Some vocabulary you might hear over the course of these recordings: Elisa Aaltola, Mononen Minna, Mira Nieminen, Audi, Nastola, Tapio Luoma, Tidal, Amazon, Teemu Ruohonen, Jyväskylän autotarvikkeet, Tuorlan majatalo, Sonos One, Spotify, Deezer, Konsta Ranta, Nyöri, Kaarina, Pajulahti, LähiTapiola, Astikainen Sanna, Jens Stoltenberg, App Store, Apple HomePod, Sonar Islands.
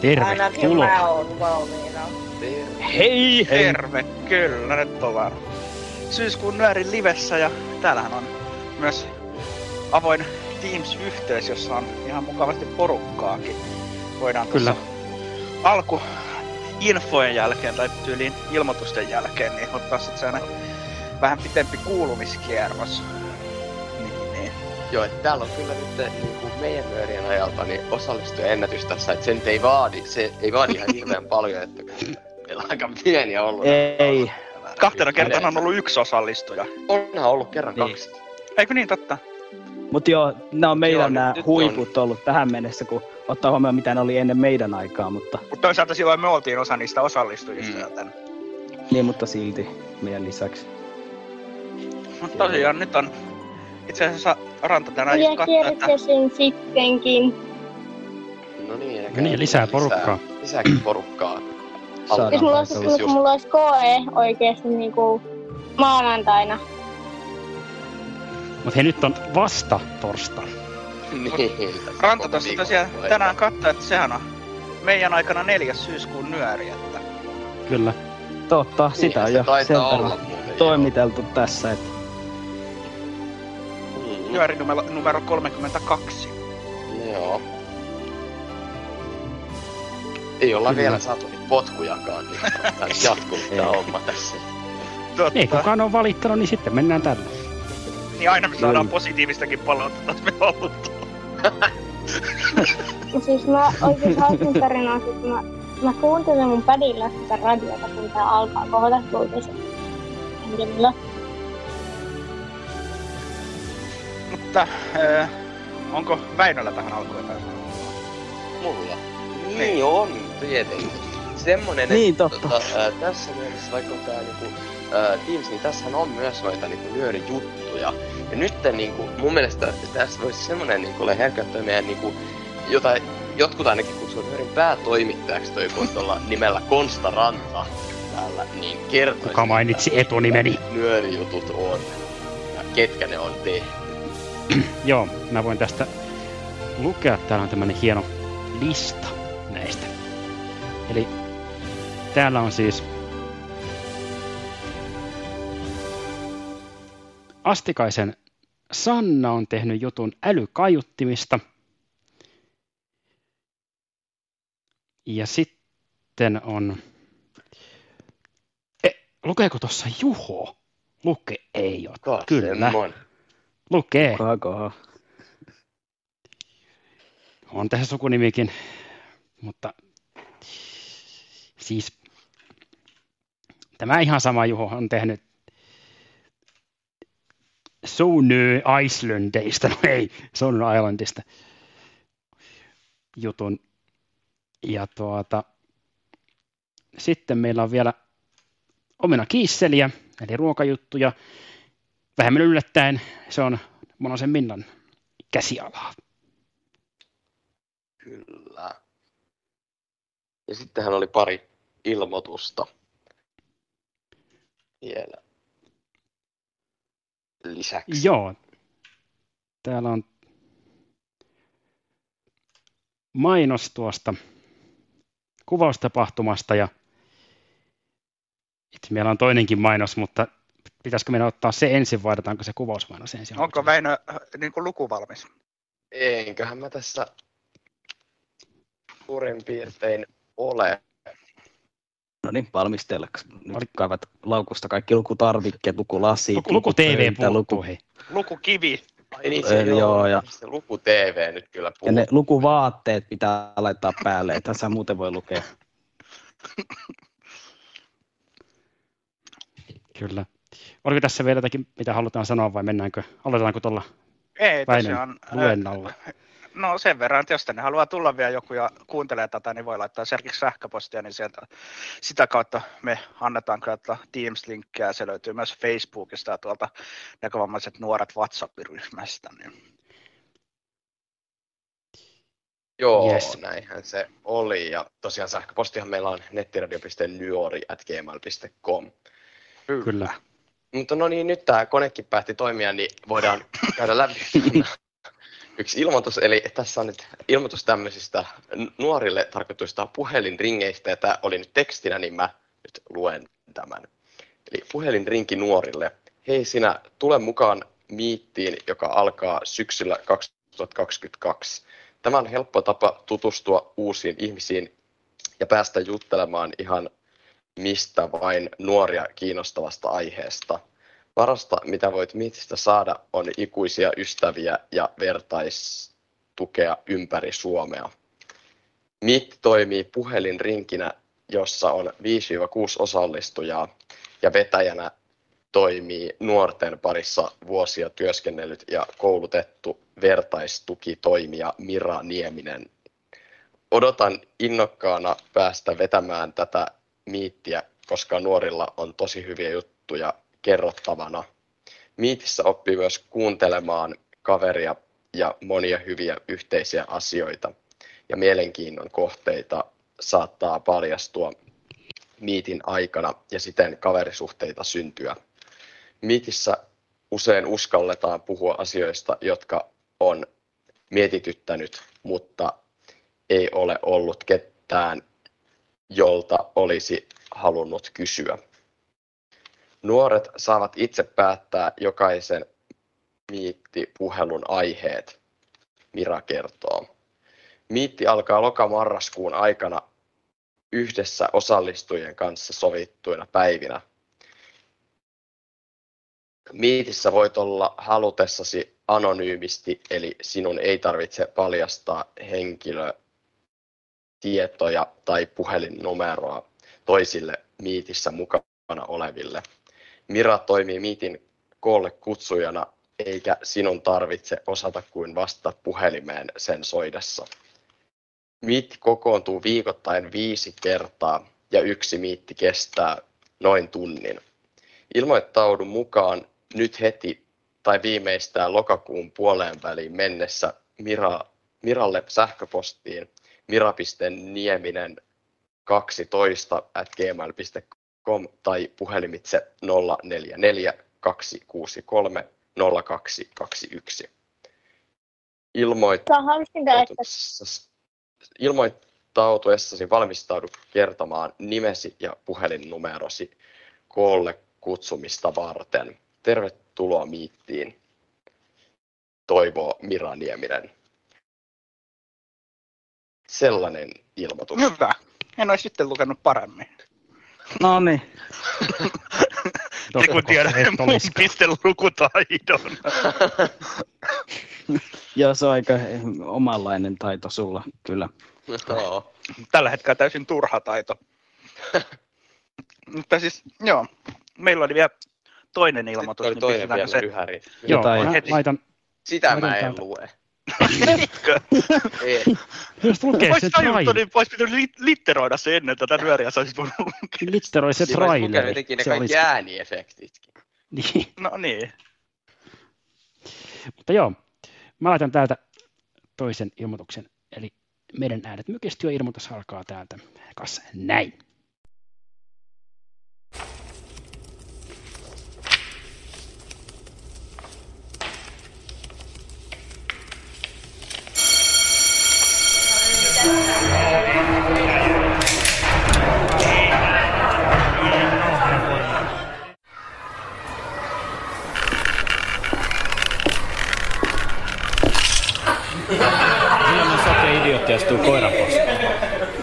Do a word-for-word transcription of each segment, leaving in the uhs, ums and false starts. Tervetuloa. Ainakin mä oon valmiina. Hei! Terve! Kyllä, nyt ollaan syyskuun nyörin livessä ja täällähän on myös avoin Teams-yhteys, jossa on ihan mukavasti porukkaakin. Voidaan tuossa alkuinfojen jälkeen tai tyyliin ilmoitusten jälkeen niin ottaa sit sellainen vähän pitempi kuulumiskierros. Joo, että täällä on kyllä nyt niin meidän myöriän ajalta niin osallistuja ennätys tässä, että sen ei vaadi, se ei vaadi ihan hirveän paljon, että meillä on aika pieniä ollut. Ei. Kahtena kertana on ollut yksi osallistuja. Onhan ollut kerran niin. Kaksi. Eikö niin, totta? Mut joo, nämä on meillä joo, nämä huiput on ollut tähän mennessä, kun ottaa huomioon mitä ne oli ennen meidän aikaa, mutta... Mut toisaalta silloin me oltiin osa niistä osallistujista, mm. joten... Niin, mutta silti meidän lisäksi. Mut tosiaan nyt on... Itse asiassa Ranta tänään just katsoi, että... Minä sen sittenkin. No niin, no niin lisää porukkaa. Lisää, lisääkin porukkaa. Jos mulla olisi, siis just... mulla olisi koe oikeesti niinku maanantaina. Mut he nyt on vasta torstai. Niin. Ranta tossa tosiaan tänään katsoi, että sehän on meidän aikana neljäs syyskuun nyöri, että... Kyllä. Totta, sitä on jo sen toimiteltu tässä, että... Nyöri numero, numero kolmekymmentäkaksi. Joo. Ei olla Kyllä. vielä saatu niitä potkujakaan, niin jatkuu tää homma tässä. Totta. Ei kukaan oo valittanut, niin sitten mennään tällä. Niin aina me saadaan Noin. positiivistakin palautetta, että me halutaan. Siis mä oikein hauskin tarinaa, että mä, mä kuuntelen mun padilla sitä radiota, kun tää alkaa kohota kuutisen. Kyllä. Mutta öö, onko Väinöllä tähän alkuun jotain? Mulla? Niin, niin on, tietenkin. Semmonen, niin, että tota, ää, tässä mielessä, vaikka on tää niinku, ää, Teams, niin tässähän on myös noita niinku nyörijuttuja. Ja nyt niinku, mun mielestä tässä voisi semmonen niinku olla herkättää meidän niinku, jotain, jotkut ainakin kutsuu nyörin päätoimittajaksi toi voi olla nimellä Konsta Ranta täällä, niin kertoisi. Kuka mainitsi että, etunimeni? Että nyörijutut on ja ketkä ne on tehty. Joo, mä voin tästä lukea. Täällä on tämmönen hieno lista näistä. Eli täällä on siis Astikaisen Sanna on tehnyt jutun älykaiuttimista. Ja sitten on... E, lukeeko tossa Juho? Luke ei ole. Kyllä. Lukee. Kakoha. On tässä sukunimikin, mutta siis tämä ihan sama Juho on tehnyt Sonar Islandsista, no ei, Sonar Islandsista jutun. Ja tuota, sitten meillä on vielä omena kiisseliä, eli ruokajuttuja. Vähemmän yllättäen se on Monosen Minnan käsialaa. Kyllä. Ja sittenhän oli pari ilmoitusta vielä lisäksi. Joo. Täällä on mainos tuosta kuvaustapahtumasta ja itse meillä on toinenkin mainos, mutta pitäisikö meidän ottaa se ensin, vaadataanko se kuvausmainos ensin? Onko Väinö niin kuin luku valmis? Eiköhän mä tässä suurin piirtein ole. No niin, valmistellaks. Nyt kaivat laukusta kaikki lukutarvikkeet, lukulasit, luku, luku T V puhuttuu. Lukukivi. Ai niin, se, joo, ja se luku T V nyt kyllä puhuttuu. Ja ne lukuvaatteet pitää laittaa päälle, että tässä muuten voi lukea. Kyllä. Oliko tässä vielä jotakin, mitä halutaan sanoa, vai mennäänkö, aloitetaanko tuolla Väinön luennolla? No sen verran, että jos tänne haluaa tulla vielä joku ja kuuntelee tätä, niin voi laittaa esimerkiksi sähköpostia, niin sieltä, sitä kautta me annetaan kautta Teams-linkkiä. Se löytyy myös Facebookista ja tuolta Näkövammaiset nuoret WhatsApp-ryhmästä. Niin. Joo, yes. Näinhän se oli. Ja tosiaan sähköpostihan meillä on nettiradio piste nyori ät gmail piste com. Kyllä. Mutta no niin, nyt tämä konekin päätti toimia, niin voidaan käydä läpi yksi ilmoitus. Eli tässä on nyt ilmoitus tämmöisistä nuorille tarkoituista puhelinringeistä, ja tämä oli nyt tekstinä, niin mä nyt luen tämän. Eli puhelinrinki nuorille. Hei sinä, tule mukaan miittiin, joka alkaa syksyllä kaksituhattakaksikymmentäkaksi. Tämä on helppo tapa tutustua uusiin ihmisiin ja päästä juttelemaan ihan mistä vain nuoria kiinnostavasta aiheesta. Parasta, mitä voit Meetistä saada, on ikuisia ystäviä ja vertaistukea ympäri Suomea. Meet toimii puhelinrinkinä, jossa on viisi kuusi osallistujaa, ja vetäjänä toimii nuorten parissa vuosia työskennellyt ja koulutettu vertaistukitoimija Mira Nieminen. Odotan innokkaana päästä vetämään tätä miittiä, koska nuorilla on tosi hyviä juttuja kerrottavana. Miitissä oppii myös kuuntelemaan kaveria ja monia hyviä yhteisiä asioita ja mielenkiinnon kohteita saattaa paljastua miitin aikana ja siten kaverisuhteita syntyä. Miitissä usein uskalletaan puhua asioista, jotka on mietityttänyt, mutta ei ole ollut ketään, jolta olisi halunnut kysyä. Nuoret saavat itse päättää jokaisen miittipuhelun aiheet, Mira kertoo. Miitti alkaa loka-marraskuun aikana yhdessä osallistujien kanssa sovittuina päivinä. Miitissä voit olla halutessasi anonyymisti, eli sinun ei tarvitse paljastaa henkilötietoja tai puhelinnumeroa toisille miitissä mukana oleville. Mira toimii miitin koolle kutsujana, eikä sinun tarvitse osata kuin vastata puhelimeen sen soidessa. Miitti kokoontuu viikoittain viisi kertaa ja yksi miitti kestää noin tunnin. Ilmoittaudu mukaan nyt heti tai viimeistään lokakuun puoleen väliin mennessä Mira, Miralle sähköpostiin mira piste nieminen kaksitoista ät gmail piste com tai puhelimitse nolla neljä neljä kaksi kuusi kolme nolla kaksi kaksi yksi. Ilmoit... Ilmoittautuessasi valmistaudu kertomaan nimesi ja puhelinnumerosi koolle kutsumista varten. Tervetuloa miittiin, toivoo Mira Nieminen. Sellainen ilmoitus. Hyvä. En olisi sitten lukenut paremmin. No niin. Niin kuin tiedän mun pisten lukutaidon. Joo, se on aika omanlainen taito sulla, kyllä. No. Tällä hetkellä täysin turha taito. Mutta siis, joo. Meillä oli vielä toinen ilmoitus. Oli toinen niin vielä se... yhäri. Joo, heti. Laitan, sitä laitan mä en täältä. Lue. Etkö? Ei. Jos lukee se traili. Niin olisi pitänyt litteroida se ennen tätä nyöriä, sä olisit voinut lukea. Litteroi se traili. Siinä olisi lukenut ne kaikki olisi... ääniefektitkin. Niin. No niin. Mutta joo, mä laitan täältä toisen ilmoituksen. Eli meidän äänet mykistyy ja ilmoitus alkaa täältä kanssa näin.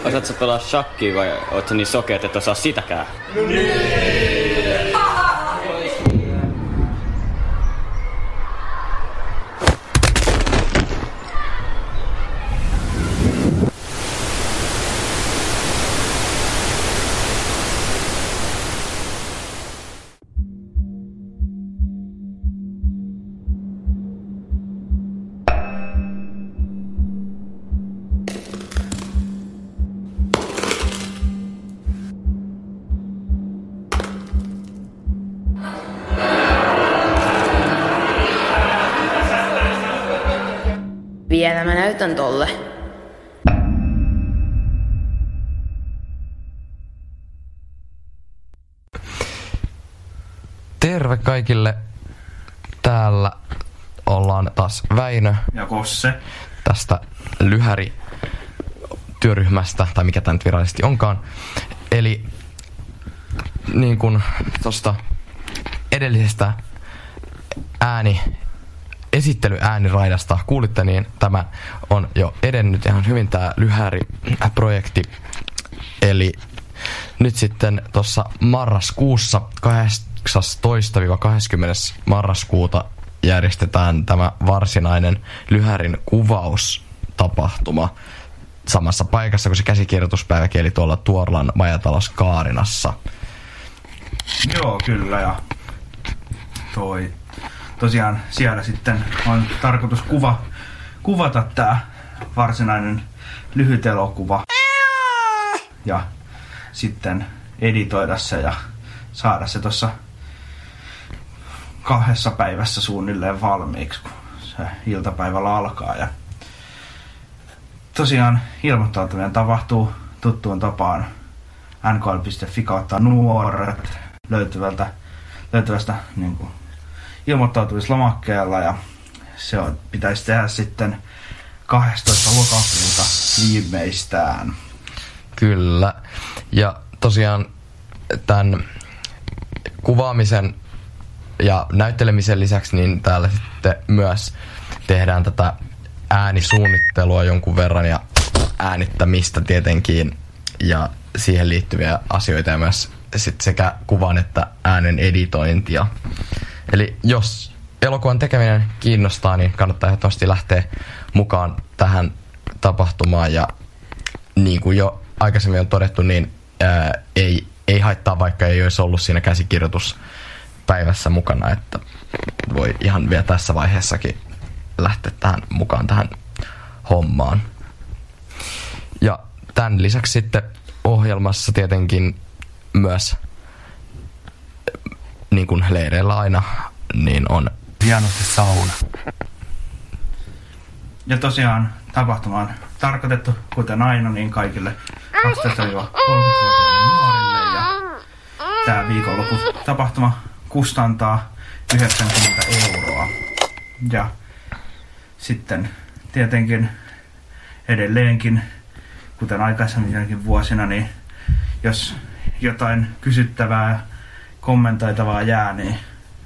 Osaatko sä pelaa shakkiä vai ootko niin sokeet, et osaa sitäkään? Niin! Vielä mä näytän tolle. Terve kaikille. Täällä ollaan taas Väinö. Ja Kosse. Tästä lyhäri-työryhmästä, tai mikä tämä nyt virallisesti onkaan. Eli niin kuin tuosta edellisestä ääni... esittelyääniraidasta kuulitte, niin tämä on jo edennyt ihan hyvin tämä lyhäri-projekti. Eli nyt sitten tuossa marraskuussa kahdeksastoista–kaksikymmentä marraskuuta järjestetään tämä varsinainen lyhärin kuvaustapahtuma samassa paikassa kuin se käsikirjoituspäiväkin, eli tuolla Tuorlan majatalossa Kaarinassa. Joo, kyllä, ja toi... Tosiaan siellä sitten on tarkoitus kuva, kuvata tää varsinainen lyhyt elokuva ja sitten editoida se ja saada se tuossa kahdessa päivässä suunnilleen valmiiksi, kun se iltapäivällä alkaa. Ja tosiaan ilmoittautuminen tapahtuu tuttuun tapaan nkl.fi kautta nuoret löytyvältä, löytyvästä niin kuin ilmoittautumislomakkeella, ja se on, pitäisi tehdä sitten kahdestoista lokakuuta viimeistään. Kyllä. Ja tosiaan tämän kuvaamisen ja näyttelemisen lisäksi niin täällä sitten myös tehdään tätä äänisuunnittelua jonkun verran ja äänittämistä tietenkin ja siihen liittyviä asioita ja myös sit sekä kuvan että äänen editointia. Eli jos elokuvan tekeminen kiinnostaa, niin kannattaa ehdottomasti lähteä mukaan tähän tapahtumaan. Ja niin kuin jo aikaisemmin on todettu, niin ää, ei, ei haittaa, vaikka ei olisi ollut siinä käsikirjoituspäivässä mukana. Että voi ihan vielä tässä vaiheessakin lähteä tähän mukaan tähän hommaan. Ja tämän lisäksi sitten ohjelmassa tietenkin myös... niin kuin leireillä aina, niin on hienosti sauna. Ja tosiaan tapahtuma on tarkoitettu, kuten aina, niin kaikille kaksitoista–kolmekymmentävuotiaille nuorille. Ja tämä viikonloppu tapahtuma kustantaa yhdeksänkymmentä euroa. Ja sitten tietenkin edelleenkin, kuten aikaisemminkin vuosina, niin jos jotain kysyttävää kommentoitavaa jää, niin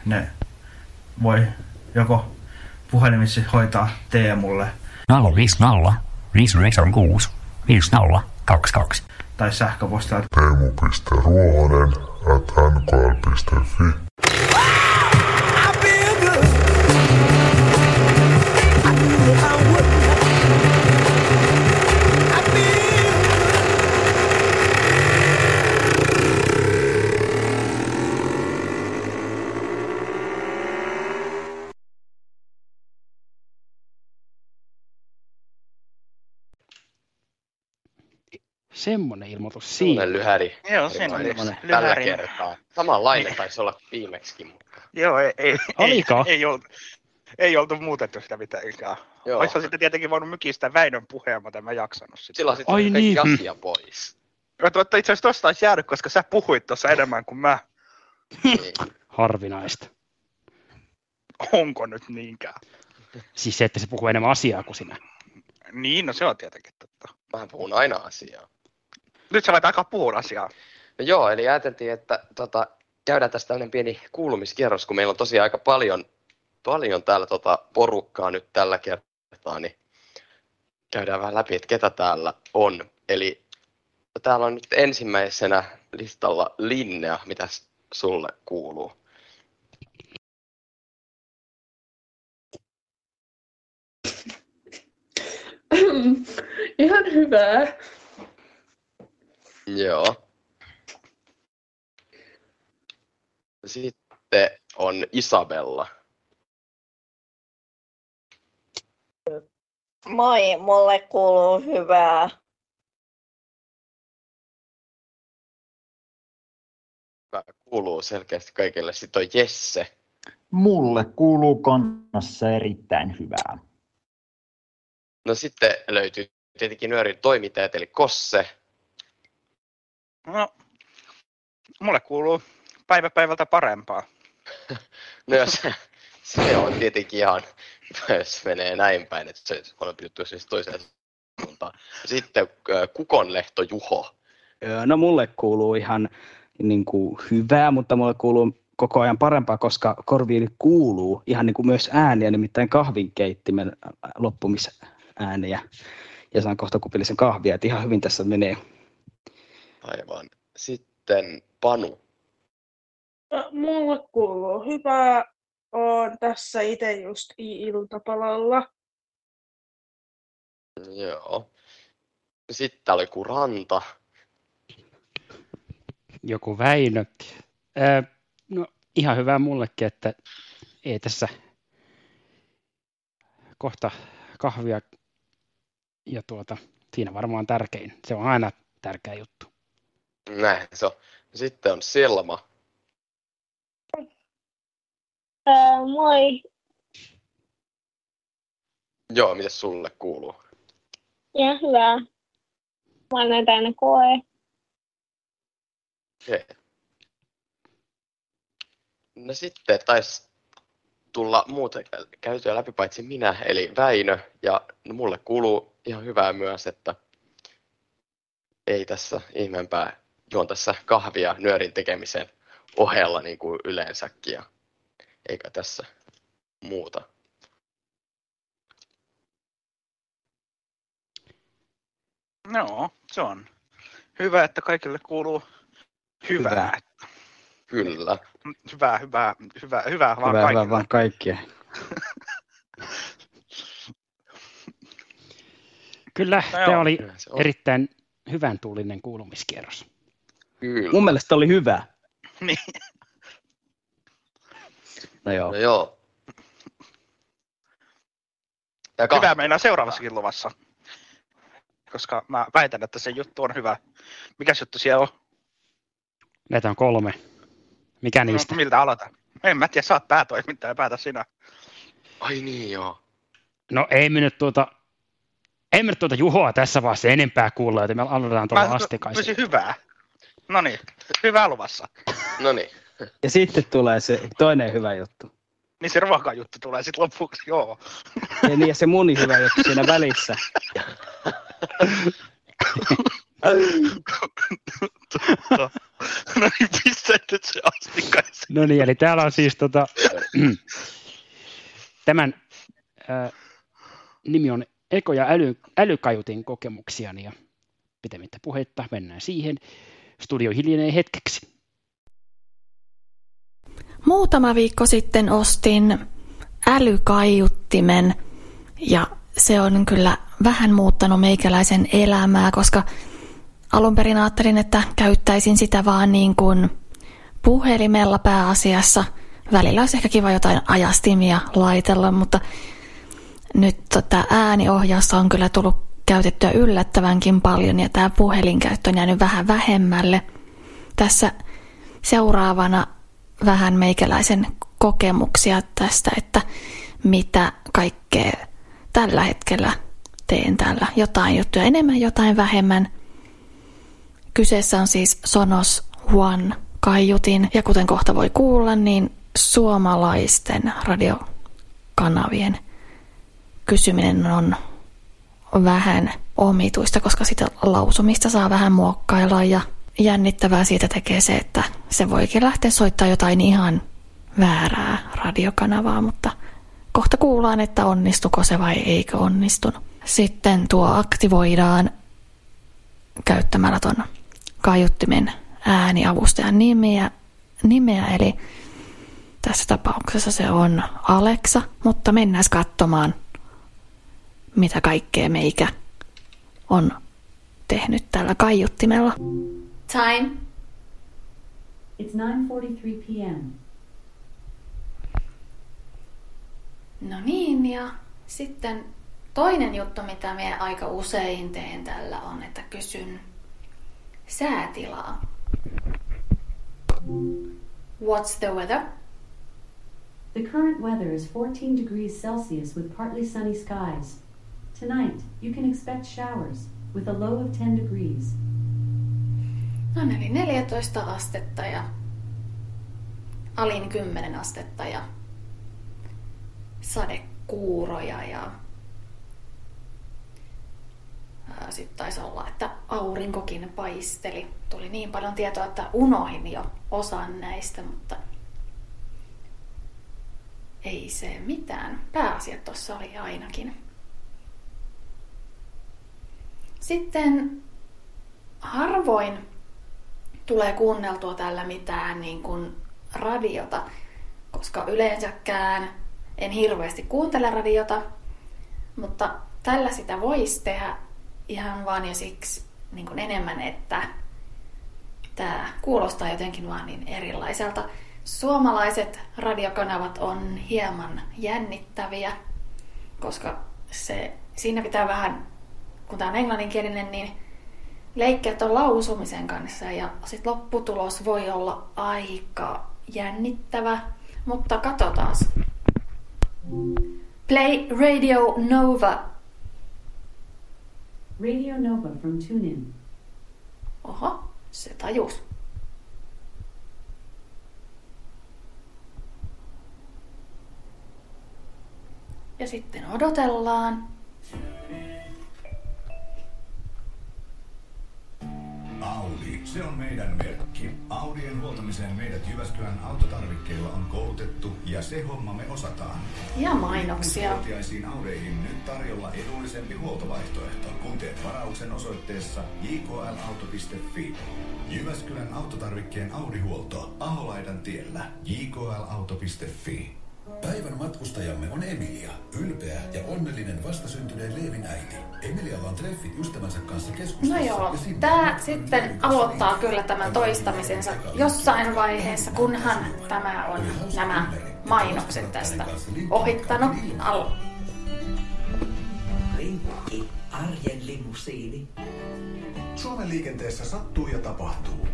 ne voi joko puhelimissa hoitaa Teemulle nolla viisi nolla viisi kuusi viisi nolla kaksi kaksi tai sähköpostilla teemu piste ruohonen ät nkl piste fi. Semmoinen ilmoitus siinä. Semmoinen lyhäri. Joo, semmoinen. Tällä kertaa. Samanlainen taisi olla viimeksikin, mutta... Joo, ei, ei, ei, ei, oltu, ei oltu muutettu sitä mitenkään. Olisi sitten tietenkin voinut mykistää Väinön puheen, mutta en mä jaksanut sitä. Sillä on sitten kaikki niin. Asia pois. Mutta itse asiassa tuosta olisi jäänyt, koska sä puhuit tuossa enemmän kuin mä. Harvinaista. Onko nyt niinkään? Siis se, että se puhuu enemmän asiaa kuin sinä. Niin, no se on tietenkin totta. Mä puhun aina asiaa. Nyt sä laitat aika puhua asiaa. No joo, eli ajateltiin, että tota, käydään tässä tämmöinen pieni kuulumiskierros, kun meillä on tosiaan aika paljon, paljon täällä tota, porukkaa nyt tällä kertaa, niin käydään vähän läpi, että ketä täällä on. Eli täällä on nyt ensimmäisenä listalla Linnea, mitä sulle kuuluu? Ihan hyvää. Joo. Sitten on Isabella. Moi, mulle kuuluu hyvää. Hyvä kuuluu selkeästi kaikille. Sitten on Jesse. Mulle kuuluu kannassa erittäin hyvää. No sitten löytyy tietenkin nyörin toimittajat, eli Kosse. No, mulle kuuluu päivä päivältä parempaa. No jos, se on tietenkin ihan, jos menee näin päin, että se on juttu siis toiseen suuntaan. Sitten Kukonlehto Juho. No mulle kuuluu ihan niin kuin hyvää, mutta mulle kuuluu koko ajan parempaa, koska korviini kuuluu ihan niin kuin myös ääniä, nimittäin kahvinkeittimen loppumisääniä. Ja saan kohta kupillisen kahvia, että ihan hyvin tässä menee. Aivan. Sitten Panu. No, mulle kuuluu hyvää. Olen tässä itse just iltapalalla. Joo. Sitten täällä joku Ranta. Joku Väinö. Äh, no ihan hyvää mullekin, että ei tässä kohta kahvia ja tuota, siinä varmaan tärkein. Se on aina tärkeä juttu. Näin se on. Sitten on Selma. Ää, moi. Joo, mitäs sulle kuuluu? Ihan hyvää. Mä oon näin täynnä koe. Okei. No sitten taisi tulla muuta käytyä läpi paitsi minä, eli Väinö. Ja no, mulle kuuluu ihan hyvää myös, että ei tässä ihmeempää. Juon tässä kahvia nyörin tekemisen ohella niin kuin yleensäkin. Ja eikä tässä muuta. No, se on hyvä, että kaikille kuuluu hyvää. Hyvää. Kyllä. Hyvää, hyvää, hyvää, hyvää vaan hyvää, hyvää vaan kaikkea. Kyllä, no tämä oli se erittäin hyvän tuulinen kuulumiskierros. Kyllä. Mun mielestä oli hyvä. Niin. No joo. No joo. Hyvä meinaa seuraavassakin luvassa, koska mä väitän, että se juttu on hyvä. Mikäs juttu siellä on? Näitä on kolme. Mikä niistä? No, miltä aloita? En mä tiedä, sä oot päätoimittaja ja päätä sinä. Ai niin joo. No ei me nyt tuota, ei me nyt tuota Juhoa tässä vaiheessa enempää kuulla, joten me aloitetaan tuolla Astikaisella. Mä hyvää. No niin, hyvää luvassa. No niin. Ja sitten tulee se toinen hyvä juttu. Niin se ruokajuttu tulee sitten lopuksi, joo. Ja niin, ja se mun hyvä juttu siinä välissä. No niin, pistä nyt se Astikaisen. No niin, eli täällä on siis tota, tämän äh, nimi on Eko- ja äly, älykajutin kokemuksiani ja pitemmittä puhetta mennään siihen. Studio hiljenee hetkeksi. Muutama viikko sitten ostin älykaiuttimen ja se on kyllä vähän muuttanut meikäläisen elämää, koska alun perin ajattelin, että käyttäisin sitä vaan niin kuin puhelimella pääasiassa. Välillä olisi ehkä kiva jotain ajastimia laitella, mutta nyt tota ääniohjausta on kyllä tullut käytettyä yllättävänkin paljon ja tämä puhelinkäyttö on jäänyt vähän vähemmälle. Tässä seuraavana vähän meikäläisen kokemuksia tästä, että mitä kaikkea tällä hetkellä teen täällä. Jotain juttuja enemmän, jotain vähemmän. Kyseessä on siis Sonos One kaiutin ja kuten kohta voi kuulla, niin suomalaisten radiokanavien kysyminen on vähän omituista, koska sitä lausumista saa vähän muokkailla ja jännittävää siitä tekee se, että se voikin lähteä soittamaan jotain ihan väärää radiokanavaa, mutta kohta kuullaan, että onnistuko se vai eikö onnistunut. Sitten tuo aktivoidaan käyttämällä ton kaiuttimen ääniavustajan nimeä, nimeä, eli tässä tapauksessa se on Alexa, mutta mennään katsomaan, mitä kaikkea meikä on tehnyt tällä kaiuttimella. Time. It's nine forty-three p m No niin, ja sitten toinen juttu, mitä minä aika usein teen tällä on, että kysyn säätilaa. What's the weather? The current weather is fourteen degrees Celsius with partly sunny skies. Tonight, you can expect showers with a low of ten degrees. No eli neljätoista astetta ja alin kymmenen astetta ja sadekuuroja ja sitten taisi olla, että aurinkokin paisteli. Tuli niin paljon tietoa, että unohin jo osan näistä, mutta ei se mitään. Pääasiat tuossa oli ainakin. Sitten harvoin tulee kuunneltua tällä mitään niin kuin radiota, koska yleensäkään en hirveästi kuuntele radiota, mutta tällä sitä voisi tehdä ihan vaan jo siksi niin kuin enemmän, että tämä kuulostaa jotenkin vaan niin erilaiselta. Suomalaiset radiokanavat on hieman jännittäviä, koska se, siinä pitää vähän, kun tämä on englanninkielinen, niin leikkiä tuon lausumisen kanssa ja sitten lopputulos voi olla aika jännittävä, mutta katsotaan. Play Radio Nova. Radio Nova from TuneIn. Oho, se tajus. Ja sitten odotellaan. Audi, se on meidän merkki. Audien huoltamiseen meidät Jyväskylän autotarvikkeilla on koulutettu ja se homma me osataan. Ja mainoksia. Huoltiaisiin Audeihin nyt tarjolla edullisempi huoltovaihtoehto, kun teet varauksen osoitteessa j k l auto piste f i. Jyväskylän autotarvikkeen Audi-huolto Aholaidan tiellä j k l auto piste f i. Päivän matkustajamme on Emilia, ylpeä ja onnellinen vastasyntyneen Leevin äiti. Emilialla on treffit ystävänsä kanssa keskustassa. No joo, tämä sitten aloittaa kyllä tämän toistamisensa jossain vaiheessa, kunhan tämä on nämä mainokset tästä ohittanut alun. Rinkki, arjen limusiini. Suomen liikenteessä sattuu ja tapahtuu.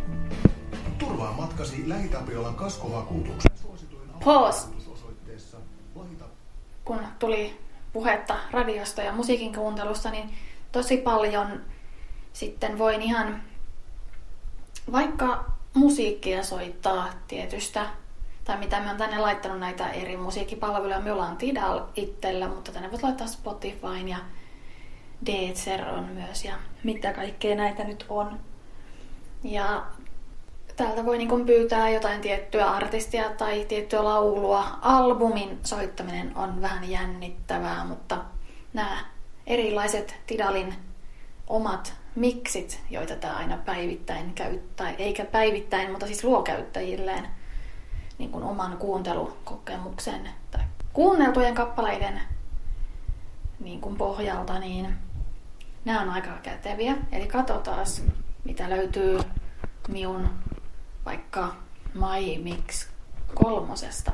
Turvaa matkasi LähiTapiolan kaskovakuutuksen. Pause. Kun tuli puhetta radiosta ja musiikin kuuntelusta, niin tosi paljon sitten voin ihan vaikka musiikkia soittaa tietystä, tai mitä mä oon tänne laittanut näitä eri musiikkipalveluja. Minulla on Tidal itsellä, mutta tänne voit laittaa Spotifyn ja Deezer on myös ja mitä kaikkea näitä nyt on. Ja täältä voi niin kuin pyytää jotain tiettyä artistia tai tiettyä laulua. Albumin soittaminen on vähän jännittävää, mutta nämä erilaiset Tidalin omat miksit, joita tämä aina päivittäin käyttää, eikä päivittäin, mutta siis luo käyttäjilleen niin kuin oman kuuntelukokemuksen tai kuunneltujen kappaleiden niin kuin pohjalta, niin nämä on aika käteviä. Eli katsotaan, mitä löytyy minun vaikka My Mix kolmosesta.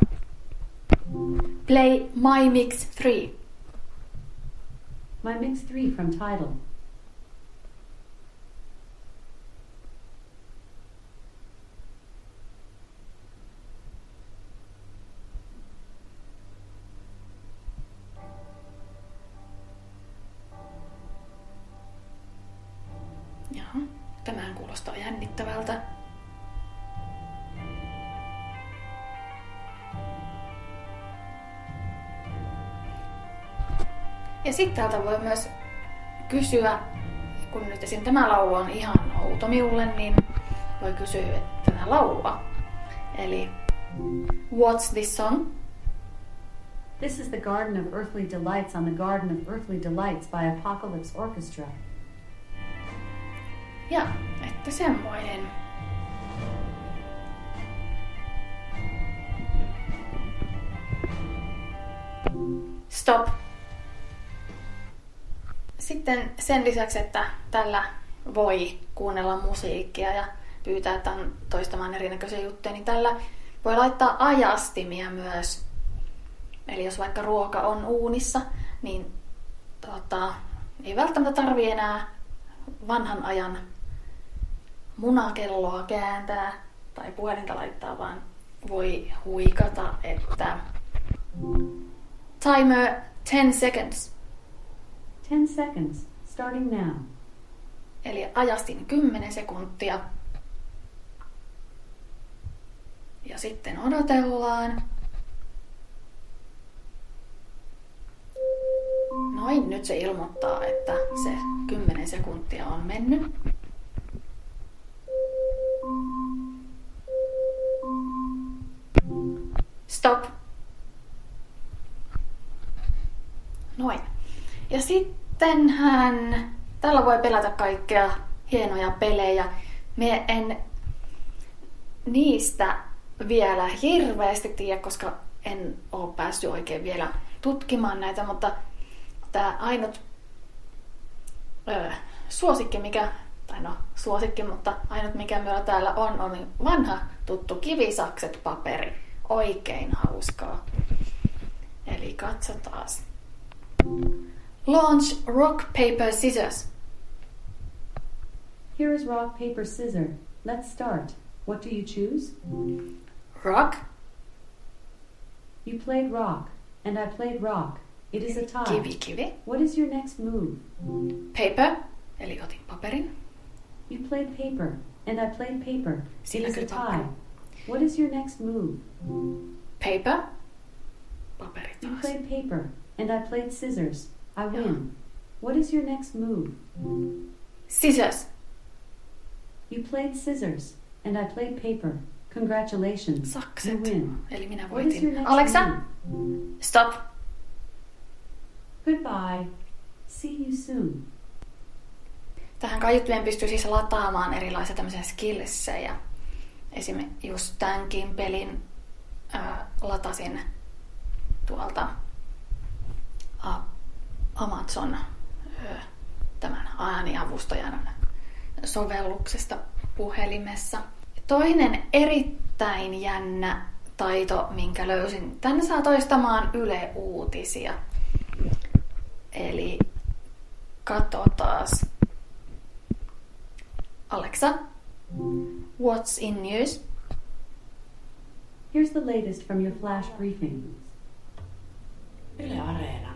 Play My Mix three. My Mix three from Tidal. Jaha, tämähän kuulostaa jännittävältä. Ja sitten täältä voi myös kysyä, kun nyt esim. Tämä laulu on ihan outo minulle, niin voi kysyä, että tämä laulua. Eli what's this song? This is the Garden of Earthly Delights on the Garden of Earthly Delights by Apocalypse Orchestra. Ja, että semmoinen. Stop. Sitten sen lisäksi, että tällä voi kuunnella musiikkia ja pyytää tämän toistamaan erinäköisiä juttuja, niin tällä voi laittaa ajastimia myös. Eli jos vaikka ruoka on uunissa, niin tota, ei välttämättä tarvitse enää vanhan ajan munakelloa kääntää tai puhelinta laittaa, vaan voi huikata, että timer ten seconds. ten seconds, starting now. Eli ajastin kymmenen sekuntia. Ja sitten odotellaan. Noin, nyt se ilmoittaa, että se kymmenen sekuntia on mennyt. Stop. Noin. Ja sittenhän tällä voi pelata kaikkea hienoja pelejä. Mie en niistä vielä hirveästi tiedä, koska en ole päässyt oikein vielä tutkimaan näitä, mutta tämä ainut öö, suosikki, mikä, tai no suosikki, mutta ainut mikä meillä täällä on, on vanha tuttu kivisakset paperi. Oikein hauskaa. Eli katsotaan. Launch rock, paper, scissors. Here is rock, paper, scissors. Let's start. What do you choose? Rock. You played rock, and I played rock. It is a tie. Kivi, kivi. What is your next move? Paper. Eli otin paperin. You played paper, and I played paper. Sillä it is a tie. What is your next move? Paper. Paperi taas. You played paper, and I played scissors. I win. Yeah. What is your next move? Scissors. You played scissors, and I played paper. Congratulations. Sakset. You win. Eli minä voitin. Alexa, move? Stop. Goodbye. See you soon. Tähän kaiuttimeen pystyy siis lataamaan erilaisia tämmöisiä skillsejä. Esimerkiksi just tämänkin pelin ää, latasin tuolta a, Amazon ää, tämän ääniavustajan sovelluksesta puhelimessa. Toinen erittäin jännä taito, minkä löysin, tänne saa toistamaan Yle Uutisia. Eli katsotaas. Alexa, what's in news? Here's the latest from your flash briefing. Yle Areena.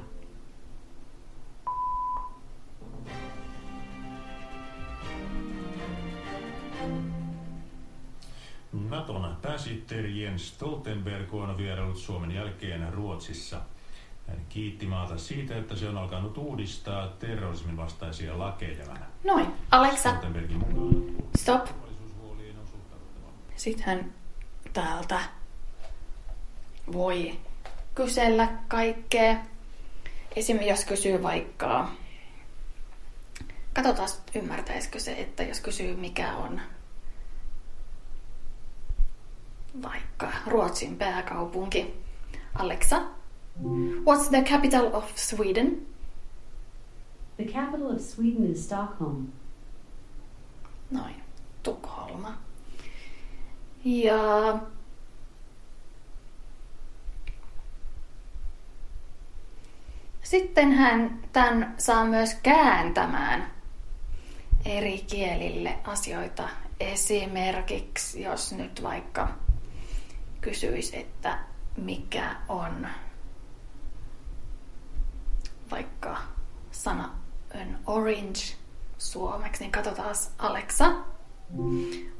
Naton pääsihteeri Jens Stoltenberg on vierailut Suomen jälkeen Ruotsissa. Hän kiitti maata siitä, että se on alkanut uudistaa terrorismin vastaisia lakeja. Noin, Alexa, stop. Sittenhän täältä voi kysellä kaikkea. Esimerkiksi jos kysyy vaikka, katsotaan ymmärtäisikö se, että jos kysyy mikä on vaikka Ruotsin pääkaupunki. Alexa, what's the capital of Sweden? The capital of Sweden is Stockholm. Noin, Tukholma. Ja sittenhän tämän saa myös kääntämään eri kielille asioita. Esimerkiksi jos nyt vaikka kysyisi, että mikä on vaikka sana an orange suomeksi, niin katsotaan Alexa.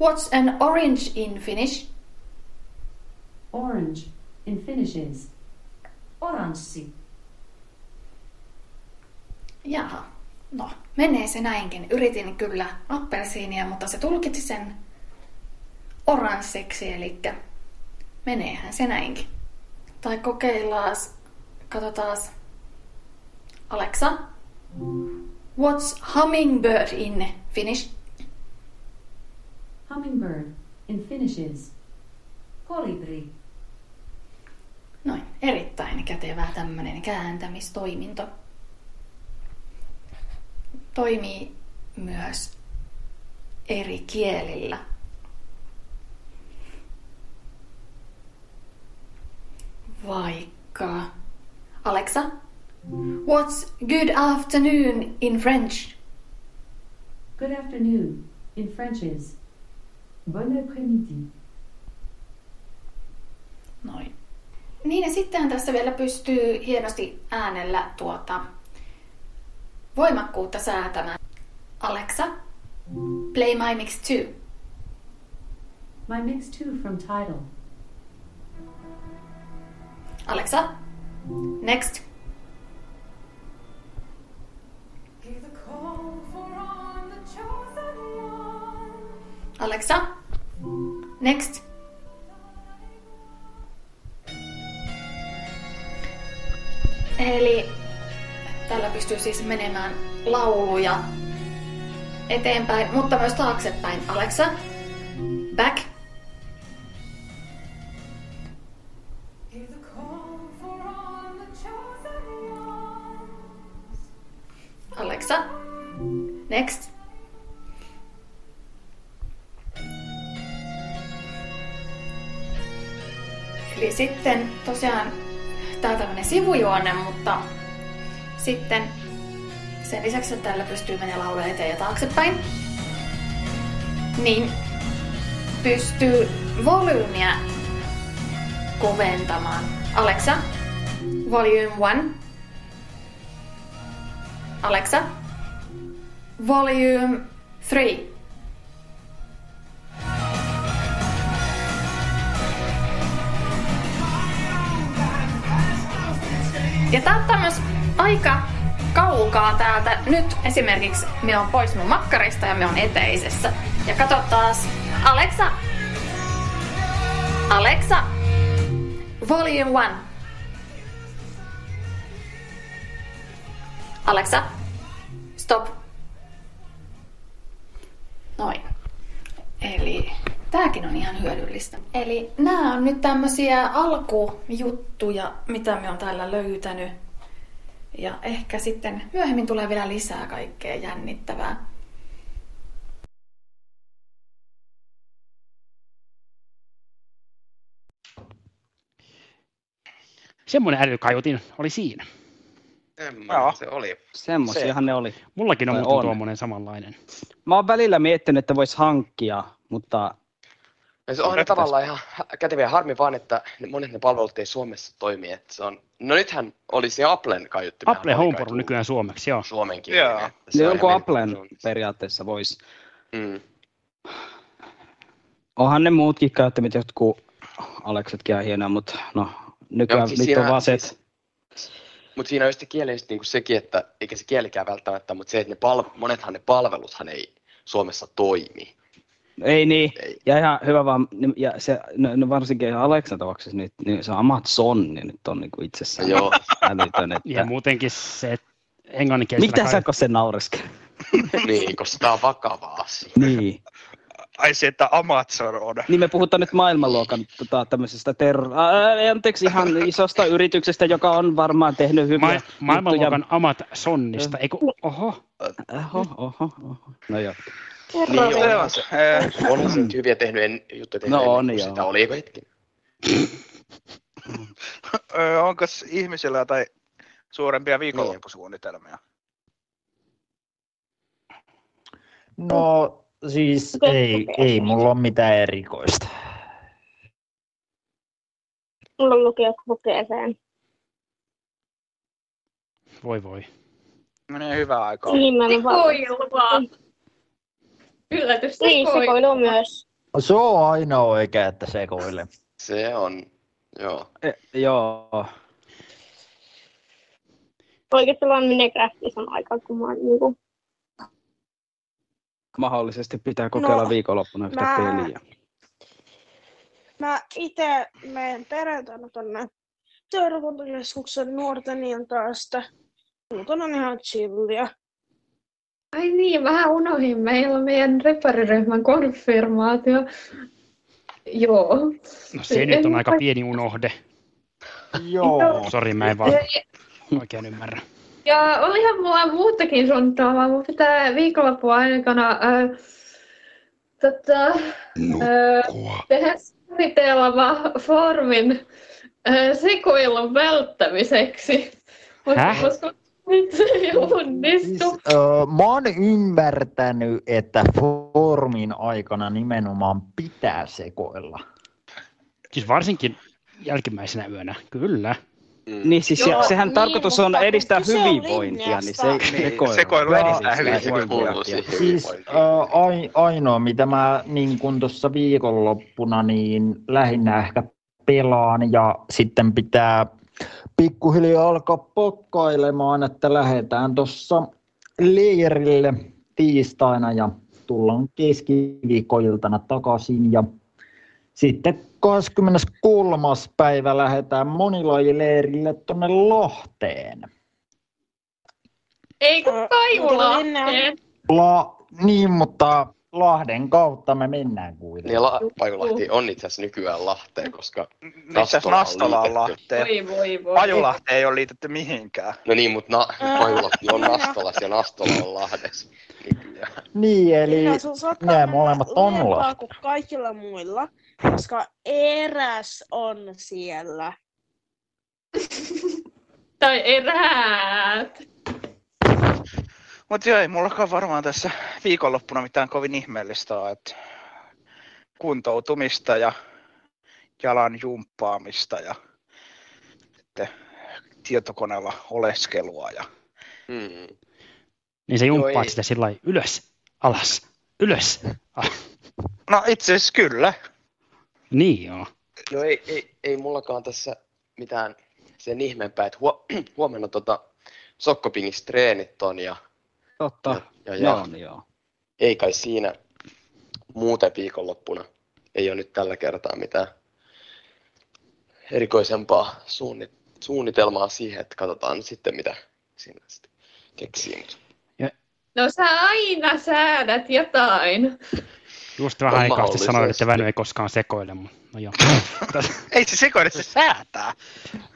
What's an orange in Finnish? Orange in Finnish is oranssi. Jaha, no menee se näinkin. Yritin kyllä appelsiinia, mutta se tulkitsi sen oranssiksi, eli meneehän se näinkin. Tai kokeillaan, katsotaan Alexa, what's hummingbird in Finnish? Hummingbird in Finnish is kolibri. Noin, erittäin kätevä tämmöinen kääntämistoiminto. Toimii myös eri kielillä. Vaikka Alexa, what's good afternoon in French? Good afternoon in French is bon après-midi. Noin. Niin ja sittenhän tässä vielä pystyy hienosti äänellä tuota Voimakkuutta säätämään. Alexa, play my mix two. My mix two from Tidal. Alexa, next. Alexa, next. Eli tällä pystyy siis menemään lauluja eteenpäin, mutta myös taaksepäin. Alexa, back. Alexa, next. Eli sitten tosiaan tää on tämmönen sivujuonne, mutta sitten sen lisäksi, että tällä pystyy menemään laulua eteen ja taaksepäin, niin pystyy volyymiä koventamaan. Alexa, volume one. Alexa, volume three. Ja tää on myös aika kaukaa täältä. Nyt esimerkiksi me on pois mun makkarista ja me on eteisessä. Ja kato taas. Alexa! Alexa! Volume one. Alexa! Stop! Noin. Eli tääkin on ihan hyödyllistä. Eli nää on nyt tämmösiä alkujuttuja, mitä me on täällä löytänyt. Ja ehkä sitten myöhemmin tulee vielä lisää kaikkea jännittävää. Semmoinen älykaiutin oli siinä. Semmoinen se oli. Semmoisiahan ne oli. Mullakin on muuten tuommoinen samanlainen. Mä oon välillä miettinyt, että vois hankkia, mutta... Se on ne tavallaan ihan käteviä. Harmi vaan, että monet ne palvelut ei Suomessa toimi. Että se on... No nythän oli se Applen kaiuttimia. Apple HomePod nykyään suomeksi, joo. Suomen kielinen. Joku Applen periaatteessa voisi. Mm. Onhan ne muutkin kaiuttimet, jotkut Alexatkin on hienoa, mutta no nykyään siis niitä on vaan se, siis... Mutta siinä on just kielellisesti niinku sekin, että eikä se kielikään välttämättä, mutta se, että ne pal... monethan ne palveluthan ei Suomessa toimi. Ei niin, ei. Ja ihan hyvä vaan, ja se, no varsinkin Aleksan tapauksessa, niin, niin se Amazon niin nyt on niin kuin itsessään älytön. Että... Ja muutenkin se englanninkielisellä... Mitä kai... sä, kun se naureskin? Niin, koska tää on vakava asia. Niin. Ai se, että Amazon on. Niin me puhutaan nyt maailmanluokan tota, tämmöisestä ter- ää, anteeksi, ihan isosta yrityksestä, joka on varmaan tehnyt hyviä... Ma- maailmanluokan ja... Amazonista, eikö? Oho. Oho, oho, oho. No joo. Kerro niin, vielä. On se, on se nyt hyviä tehnyt en, juttuja tehnyt no, ennen kuin sitä oli hetken. Onko ihmisillä jotain suurempia viikonloppusuunnitelmia? No siis ei, ei mulla ole mitään erikoista. Mulla on lukio kokeeseen. Voi voi. Menee hyvää aikaa. Niin mä olen vaan. Yllätys sekoilu. Niin, sekoilu myös. Se on aina oikea, että sekoilee. Se on, joo. E, joo. Oikeasti vaan Minecraftissa on aika, kun mä oon niinku... Mahdollisesti pitää kokeilla no, viikonloppuna yhtä mä... peliä. Mä ite menen perjantaina tonne terveyskeskuksen nuorten iltaasta. Mut on ihan chillia. Ai niin, vähän unohdin. Meillä on meidän repariryhmän konfirmaatio. Joo. No se en nyt on aika pieni unohde. Joo. Sori, mä en vaan oikein ymmärrä. Ja olihan mulla muutakin suunnitelmaa. Mun pitää viikonloppua aikana äh, tota, äh, tehdä suunnitelma formin äh, sekoilun välttämiseksi. Häh? Nyt se ei onnistu. Siis, öö, mä oon ymmärtänyt, että foorumin aikana nimenomaan pitää sekoilla. Siis varsinkin jälkimmäisenä yönä, kyllä. Mm. Niin siis Joo, sehän niin, tarkoitus on edistää hyvinvointia, niin se sekoilu. Sekoilu edistää hyvinvointia. Siis ä, ainoa, mitä mä niin kun tuossa viikonloppuna niin lähinnä ehkä pelaan ja sitten pitää pikkuhiljaa alkaa pokkailemaan, että lähdetään tuossa leirille tiistaina ja tullaan keskiviikkoiltana takaisin ja sitten kahdeskymmeneskolmas päivä lähdetään monilajileirille tuonne Lahteen. Eikö Pajulahteen? La, niin, mutta Lahden kautta me mennään kuitenkin. Niin, La- Pajulahti on itse asiassa nykyään Lahteen, koska Nastola, Nastola on Lahteen. Voi, voi, voi. Pajulahti ei ole liitetty mihinkään. No niin, mutta na- Pajulahti on Nastolas ja Nastola on Lahdessa nykyään. Niin, eli nämä molemmat on Lahti. Kuin kaikilla muilla. Koska eräs on siellä. Tai eräät. Mut joo, ei mullakaan varmaan tässä viikonloppuna mitään kovin ihmeellistä on, että kuntoutumista ja jalan jumppaamista ja tietokoneella oleskelua. Ja mm. Niin se jumppaat sitä sillä lailla ylös, alas, ylös. No itse asiassa kyllä. Niin joo. No ei, ei, ei mullakaan tässä mitään sen ihmeempää, että huo, huomenna tota sokkopingissä treenit on ja... Totta, ja, ja, joo, ja, joo. Ei kai siinä muuten viikonloppuna ei ole nyt tällä kertaa mitään erikoisempaa suunnit, suunnitelmaa siihen, että katsotaan sitten mitä siinä sitten keksii. Ja. No sä aina säädät jotain. Just vähän aikaa sitten sanoin, että Väinö ei koskaan sekoile, mutta no joo. Ei se sekoile, se säätää.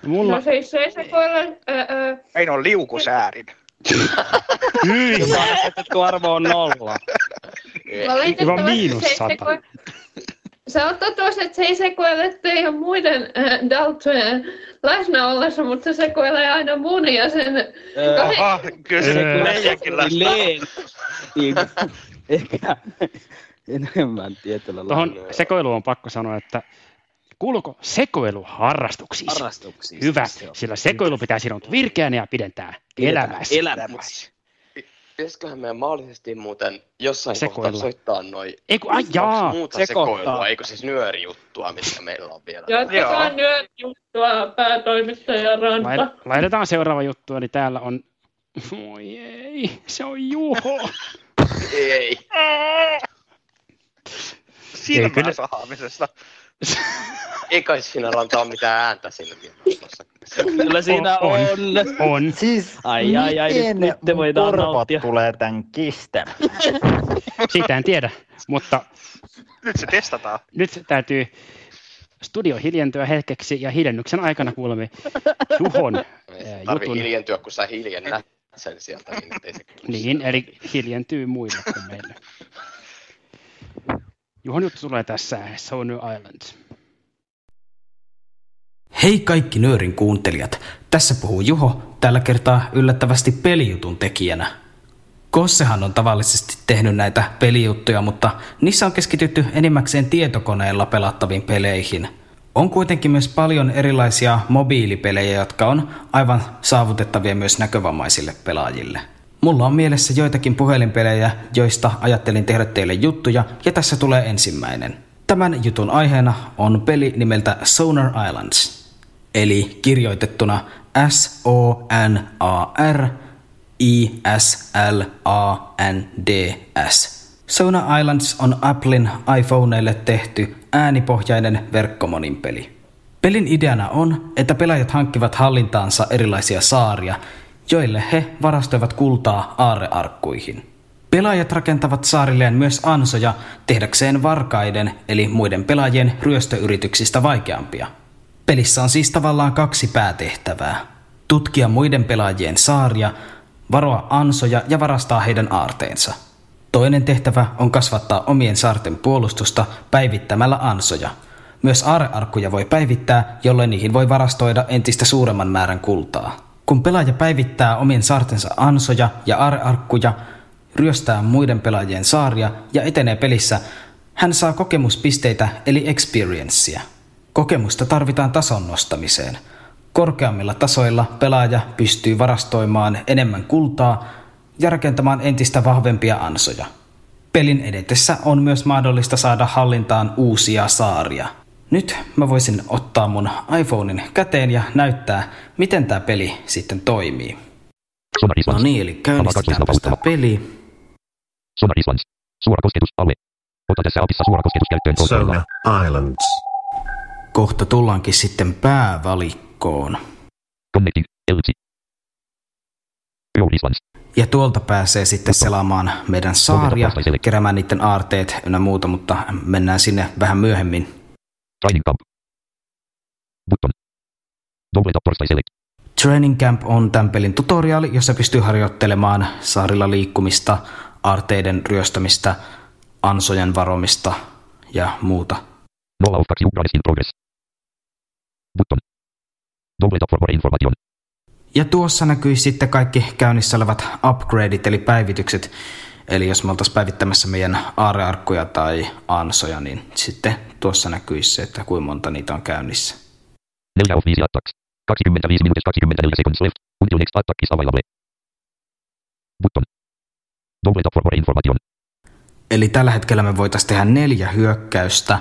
Mulla... No se ei se sekoile. Ei ole liukusäärin. Hyi! Asetettu arvo on nolla. Hyvä miinus sata. Sä oot totuus, että se ei sekoile teidän muiden äh, Daltojen läsnä ollessa, mutta se sekoilee aina mun ja sen... Aha, kyllä se meidänkin läsnä. Ehkä... Enemmän tietyllä lailla. Sekoiluun on pakko sanoa, että kuuluuko sekoilu harrastuksiin? Harrastuksiin. Hyvä, se sillä sekoilu pitää sinut virkeänä ja pidentää elämässä. Elämässä. Pitäisiköhän meidän maallisesti muuten jossain sekoilla. Kohtaa soittaa noin eiku, ai, jaa, muuta sekoilua, sekoilua. Eikö siis nyörijuttua, mitä meillä on vielä? Jatketaan nyörijuttua, päätoimittaja Ranta. Laitetaan seuraava juttu, eli täällä on... Oi ei, se on Juho. Ei. Silmää kyllä... sahaamisesta. Ei kai siinä rantaa mitään ääntä silmiä. Kyllä siinä on. On. on. Siis ai, ai, ai, miten nyt te voidaan korvat nauttia. Tulee tän kisten? Siitä en tiedä, mutta... Nyt se testataan. Nyt täytyy studio hiljentyä hetkeksi ja hiljennyksen aikana kuulemme Juhon jutun. Tarvii hiljentyä, kun sä hiljennät sen sieltä. Niin, ei se niin eli hiljentyy muille kuin meille. Juhon juttu tulee tässä Sonar Islands. Hei kaikki nöörin kuuntelijat. Tässä puhuu Juho, tällä kertaa yllättävästi pelijutun tekijänä. Kossehan on tavallisesti tehnyt näitä pelijuttuja, mutta niissä on keskitytty enimmäkseen tietokoneella pelattaviin peleihin. On kuitenkin myös paljon erilaisia mobiilipelejä, jotka on aivan saavutettavia myös näkövammaisille pelaajille. Mulla on mielessä joitakin puhelinpelejä, joista ajattelin tehdä teille juttuja, ja tässä tulee ensimmäinen. Tämän jutun aiheena on peli nimeltä Sonar Islands, eli kirjoitettuna S O N A R I S L A N D S. Sonar Islands on Applen iPhoneille tehty äänipohjainen verkkomoninpeli. Pelin ideana on, että pelaajat hankkivat hallintaansa erilaisia saaria, joille he varastoivat kultaa aarrearkkuihin. Pelaajat rakentavat saarilleen myös ansoja tehdäkseen varkaiden eli muiden pelaajien ryöstöyrityksistä vaikeampia. Pelissä on siis tavallaan kaksi päätehtävää. Tutkia muiden pelaajien saaria, varoa ansoja ja varastaa heidän aarteensa. Toinen tehtävä on kasvattaa omien saarten puolustusta päivittämällä ansoja. Myös aarrearkkuja voi päivittää, jolloin niihin voi varastoida entistä suuremman määrän kultaa. Kun pelaaja päivittää omien saartensa ansoja ja aarrearkkuja, ryöstää muiden pelaajien saaria ja etenee pelissä, hän saa kokemuspisteitä eli experiencea. Kokemusta tarvitaan tason nostamiseen. Korkeammilla tasoilla pelaaja pystyy varastoimaan enemmän kultaa ja rakentamaan entistä vahvempia ansoja. Pelin edetessä on myös mahdollista saada hallintaan uusia saaria. Nyt mä voisin ottaa mun iPhonein käteen ja näyttää, miten tää peli sitten toimii. No niin, eli käynnistetäänpäs tää peli. Sonar Islands. Suora kosketus alle. Ota tässä apissa suora kosketus käyttöön kontrollilla. Sonar Islands. Kohta tullaankin sitten päävalikkoon. Connecting. L G. Sonar Islands. Ja tuolta pääsee sitten selaamaan meidän saaria, keräämään niiden aarteet ynnä muuta, mutta mennään sinne vähän myöhemmin. Training Camp. Button. Double tap torstai select. Training Camp on tämän pelin tutoriaali, jossa pystyy harjoittelemaan saarilla liikkumista, aarteiden ryöstämistä, ansojen varomista ja muuta. Nolla of kaksi upgrades in progress. Button. Double tap for more information. Ja tuossa näkyy sitten kaikki käynnissä olevat upgradeit eli päivitykset. Eli jos me oltaisiin päivittämässä meidän aarearkkuja tai ansoja, niin sitten tuossa näkyisi se, että kuinka monta niitä on käynnissä. neljä of viisi attacks. kaksikymmentäviisi minuuttia kaksikymmentäneljä seconds left. Until next attack is available. Button. Double tap for more information. Eli tällä hetkellä me voitaisiin tehdä neljä hyökkäystä.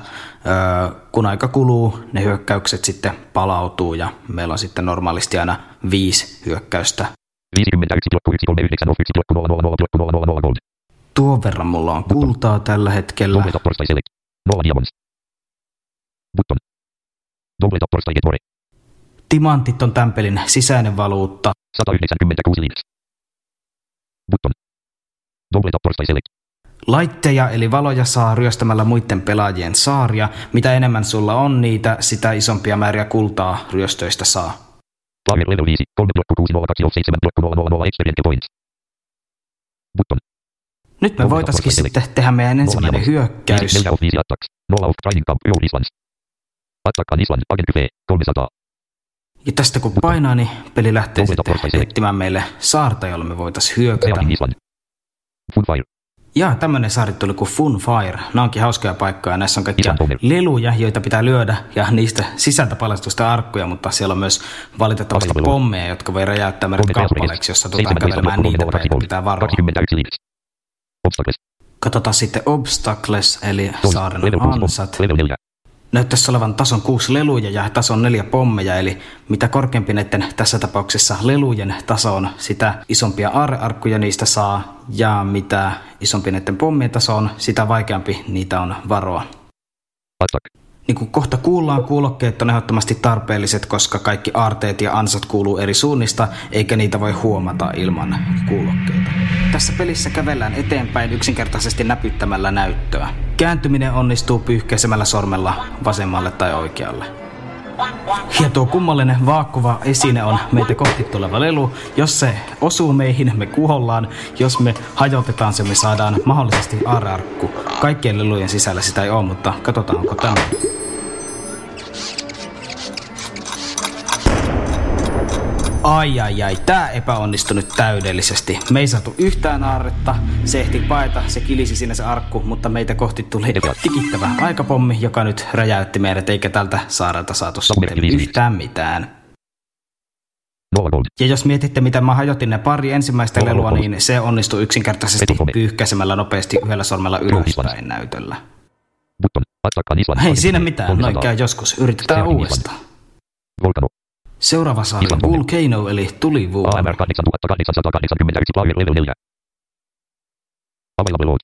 Öö, kun aika kuluu, ne hyökkäykset sitten palautuu ja meillä on sitten normaalisti aina viisi hyökkäystä. viisikymmentäyksi pilkku yksi kolme yhdeksän pilkku nolla nolla nolla nolla nolla nolla Tuon verran mulla on kultaa tällä hetkellä. Timantit on tämän pelin sisäinen valuutta. Laitteja eli valoja saa ryöstämällä muiden pelaajien saaria. Mitä enemmän sulla on niitä, sitä isompia määriä kultaa ryöstöistä saa. Player level viisi, kolme pilkku kuusi nolla kaksi seitsemän nolla nolla nolla experience points. Button. Nyt me voitaisiin sitten tehdä meidän ensimmäinen hyökkäys. neljä of viisi attacks. nolla of training camp Euro Islands. Attack on Islands agent V kolmesataa. Ja tästä kun painaa, niin peli lähtee sitten etsimään meille saarta, jolla me voitaisiin hyökätä. Funfire. Jaa, tämmönen saari tuli kuin Funfire. Nämä onkin hauskoja paikkoja. Näissä on kaikkia leluja, joita pitää lyödä ja niistä sisältä paljastusta arkkuja, mutta siellä on myös valitettavasti pommeja, jotka voi räjäyttää meret kappaleeksi, jos satutaan kävelemään niitä, joita pitää varoa. Katsotaan sitten Obstacles, eli saaren ansat. Näyttäisi olevan tason kuusi leluja ja tason neljä pommeja, eli mitä korkeampi näiden tässä tapauksessa lelujen taso on, sitä isompia aarrearkkuja niistä saa, ja mitä isompi näiden pommien taso on, sitä vaikeampi niitä on varoa. Niin kuin kohta kuullaan, kuulokkeet on ehdottomasti tarpeelliset, koska kaikki aarteet ja ansat kuuluu eri suunnista, eikä niitä voi huomata ilman kuulokkeita. Tässä pelissä kävellään eteenpäin yksinkertaisesti näpyttämällä näyttöä. Kääntyminen onnistuu pyyhkäisemällä sormella vasemmalle tai oikealle. Ja tuo kummallinen vaakkuva esine on meitä kohti tuleva lelu. Jos se osuu meihin, me kuhollaan. Jos me hajotetaan se, me saadaan mahdollisesti aarrearkku. Kaikkien lelujen sisällä sitä ei ole, mutta katsotaan, onko tämä. Ai ai ai, tää epäonnistui nyt täydellisesti. Me ei saatu yhtään aarretta, se ehti paeta, se kilisi sinne se arkku, mutta meitä kohti tuli tikittävä aikapommi, joka nyt räjäytti meidät, eikä tältä saarelta saatu sitten yhtään mitään. Ja jos mietitte, mitä mä hajotin ne pari ensimmäistä lelua, niin se onnistui yksinkertaisesti pyyhkäisemällä nopeasti yhdellä sormella ylöspäin näytöllä. Hei, siinä mitään, noin käy joskus, yritetään uudestaan. Seuraava saari Volcano eli tulivuori. A M R kahdeksantuhatta kahdeksansataakahdeksankymmentäyksi player level neljä. Available load.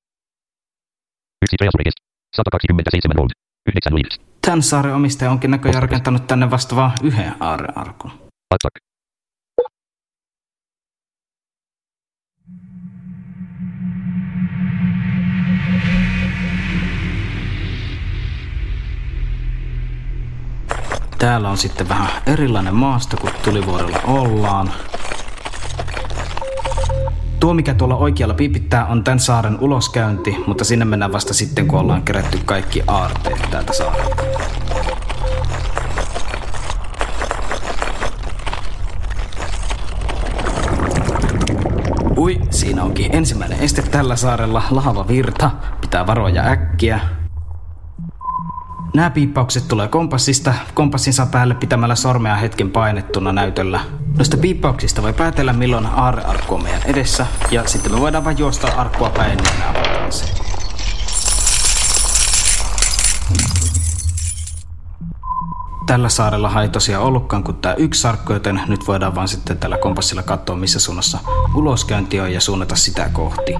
Yksi treasurekest. sata kaksikymmentäseitsemän gold. yhdeksän leaves. Tän saaren omistaja onkin näköjään rakentanut tänne vasta vaan yhden aarrearkun. Attack. Täällä on sitten vähän erilainen maasto, kun tulivuorella ollaan. Tuo, mikä tuolla oikealla piipittää, on tämän saaren uloskäynti, mutta sinne mennään vasta sitten, kun ollaan kerätty kaikki aarteet täältä saarelta. Ui, siinä onkin ensimmäinen este tällä saarella, lahava virta, pitää varoja äkkiä. Nämä piippaukset tulee kompassista. Kompassin saa päälle pitämällä sormea hetken painettuna näytöllä. Noista piippauksista voi päätellä, milloin aarrearkku on meidän edessä, ja sitten me voidaan vain juosta arkkua päin, niin me avataan se. Tällä saarella ei tosiaan ollutkaan kuin tämä yksi sarkku, joten nyt voidaan vaan sitten tällä kompassilla katsoa, missä suunnassa uloskäynti on ja suunnata sitä kohti.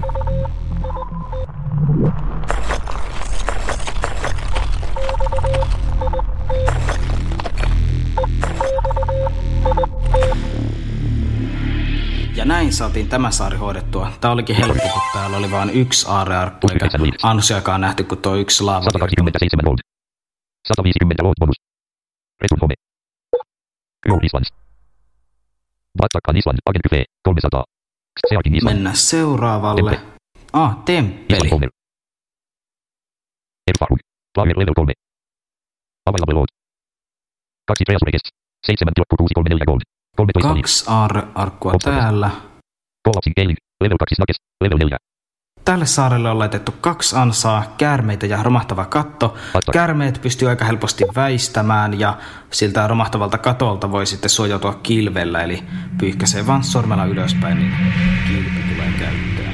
Ja näin saatiin tämä saari hoidettua. Tää olikin helppo, kun täällä oli vain yksi aarrearkku, eikä ansiakaan nähty kuin tuo yksi laava. sata kaksikymmentä volt bonus. Return home. Sonar Islands. Vatsakkaan Island, agent kyve, kolmesataa. Seakin Island. Mennään seuraavalle. Tempe. Ah, temppeli. Island Erfahrung. Player level kolme. Available load. Kaksi treasure-kest. Seitsemän tilakku kuusi kolme neljä gold. Kaksi aarrearkkua täällä. Collapsing Keiling, level kaksi snakes, level neljä. Tälle saarelle on laitettu kaksi ansaa, käärmeitä ja romahtava katto. Käärmeet pystyy aika helposti väistämään ja siltä romahtavalta katolta voi sitten suojautua kilvellä, eli pyyhkäisee vaan sormella ylöspäin, niin kilpi tulee käyttöön.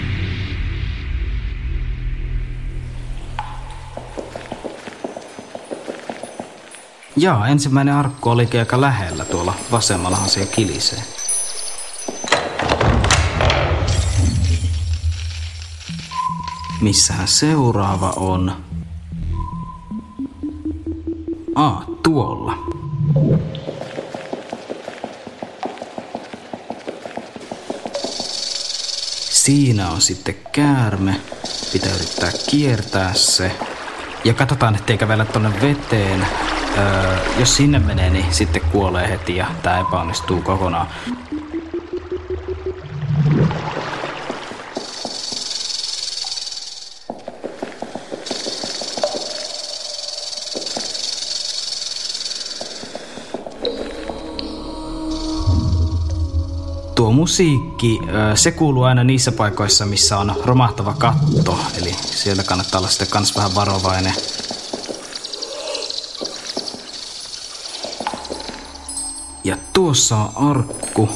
Jaa, ensimmäinen arkku olikin aika lähellä, tuolla vasemmallahan se kilisee. Missähän seuraava on? Ah, tuolla. Siinä on sitten käärme. Pitää yrittää kiertää se. Ja katsotaan, ettei kävellä tonne veteen. Öö, jos sinne menee, niin sitten kuolee heti ja tää epäonnistuu kokonaan. Tuo musiikki, se kuuluu aina niissä paikoissa, missä on romahtava katto, eli siellä kannattaa olla sitten kans vähän varovainen. Ja tuossa on arkku.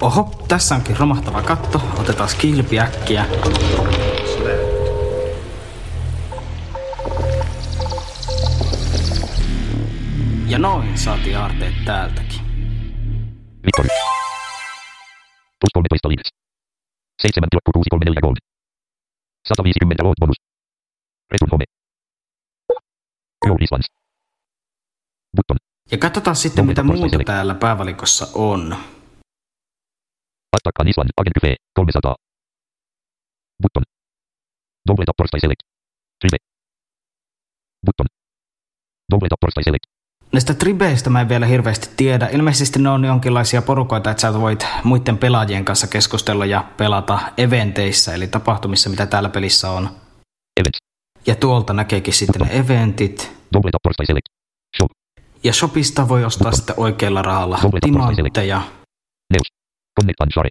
Oho, tässä onkin romahtava katto. Otetaan kilpi äkkiä. Ja noin saatiin aarteet täältäkin. Victory. Plus kolmetoista liides. seitsemän tilakku kuusi kolme neljä gold. sata viisikymmentä volt bonus. Return home. Your Islands. Button. Ja katsotaan sitten mitä muuta täällä päävalikossa on. Astikainen Sanna, agent kyve, kolmesataa. Button. Double tap torstai select. Tribe. Button. Double tap torstai select. Näistä tribeistä mä en vielä hirveästi tiedä. Ilmeisesti ne on jonkinlaisia porukoita, että sä voit muiden pelaajien kanssa keskustella ja pelata eventeissä, eli tapahtumissa, mitä täällä pelissä on. Events. Ja tuolta näkeekin sitten Button. Ne eventit. Double tap torstai select. Shop. Ja shopista voi ostaa Button. Sitten oikealla rahalla timantteja. Neus. Connect and share.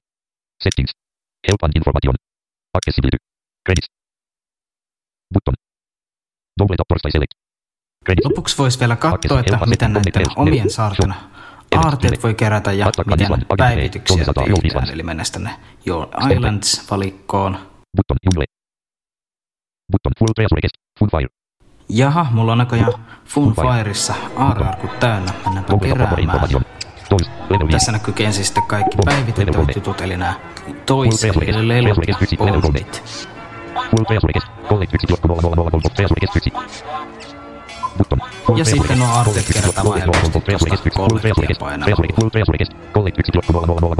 Settings. Help and information. Accessibility. Credits. Button. Double tap torstai select. Credits. Lopuksi voisi vielä katsoa, että miten näiden omien saarten aarteet voi kerätä ja miten päivityksiä tehdään. Eli mennään tänne Your Islands-valikkoon. Button. Jungle. Button. Full treasure guest. Funfire. Jaha, mulla on näköjään Funfireissa aarrearkut täynnä. Mennäänpä keräämään. Tässä näkyy ensin sitten kaikki päivitettävät jutut, eli nämä toiset, eli lelut ja oldit. Ja sitten nuo aarteet kerätään vain helposti tuosta kollegia painamalla. Full press request, collect yksi, collect nolla, nolla, nolla,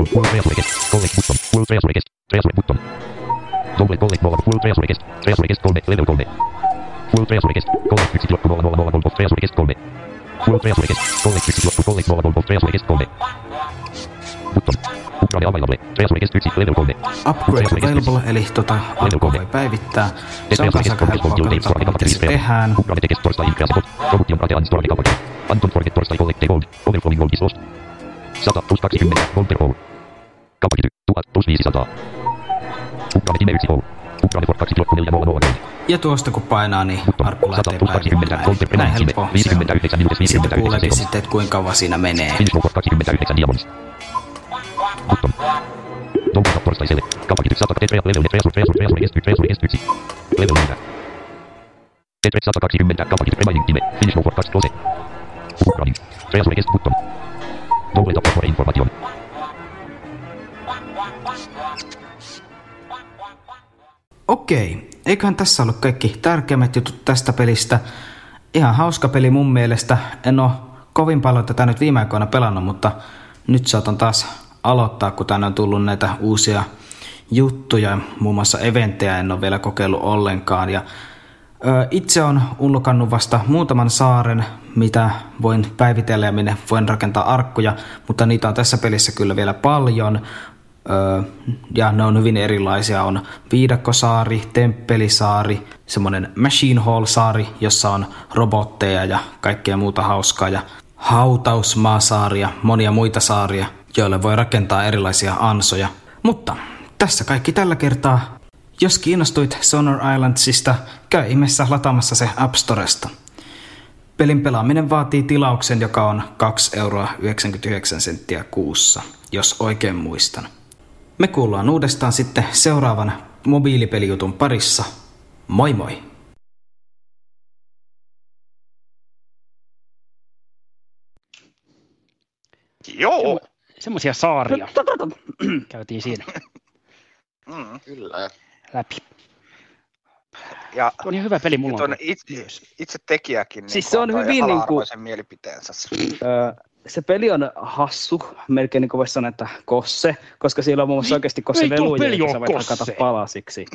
press request kolme. Button, Upgrade available, eli tuota appua voi päivittää. Se on kanssa helppoa katsoa, mitä se tehdään. Ja tuosta kun painaa, niin arpu lähtee päivitään. Näin helppoa. Sitten kuuleekin sitten, että kuinka kauan siinä menee. Okei, eiköhän tässä ollut kaikki tärkeimmät jutut tästä pelistä. Ihan hauska peli mun mielestä. En ole kovin paljon tätä nyt viime aikoina pelannut, mutta nyt saatan taas aloittaa, kun tänne on tullut näitä uusia juttuja. Muun muassa eventtejä en ole vielä kokeillut ollenkaan. Ja, ö, itse olen ulkannut vasta muutaman saaren, mitä voin päivitellä ja minne voin rakentaa arkkuja, mutta niitä on tässä pelissä kyllä vielä paljon. Ö, ja ne on hyvin erilaisia. On viidakkosaari, temppelisaari, semmoinen machine hall-saari, jossa on robotteja ja kaikkea muuta hauskaa. Ja hautausmaasaari ja monia muita saaria, joille voi rakentaa erilaisia ansoja. Mutta tässä kaikki tällä kertaa. Jos kiinnostuit Sonar Islandsista, käy ihmeessä lataamassa se App Storesta. Pelin pelaaminen vaatii tilauksen, joka on kaksi euroa yhdeksänkymmentäyhdeksän senttiä kuussa, jos oikein muistan. Me kuullaan uudestaan sitten seuraavan mobiilipelijutun parissa. Moi moi! Joo! Semmoisia saaria käytiin siinä mm, kyllä. läpi. Ja, tuo on ihan hyvä peli mulla. On itse, itse tekijäkin siis niin se on hyvin ala-arvoisen niin mielipiteensä. Öö, se peli on hassu, melkein niin kuin voisi sanoa, että kosse, koska siellä on muun muassa oikeasti kosseveluja, joita sä voit hakata palasiksi.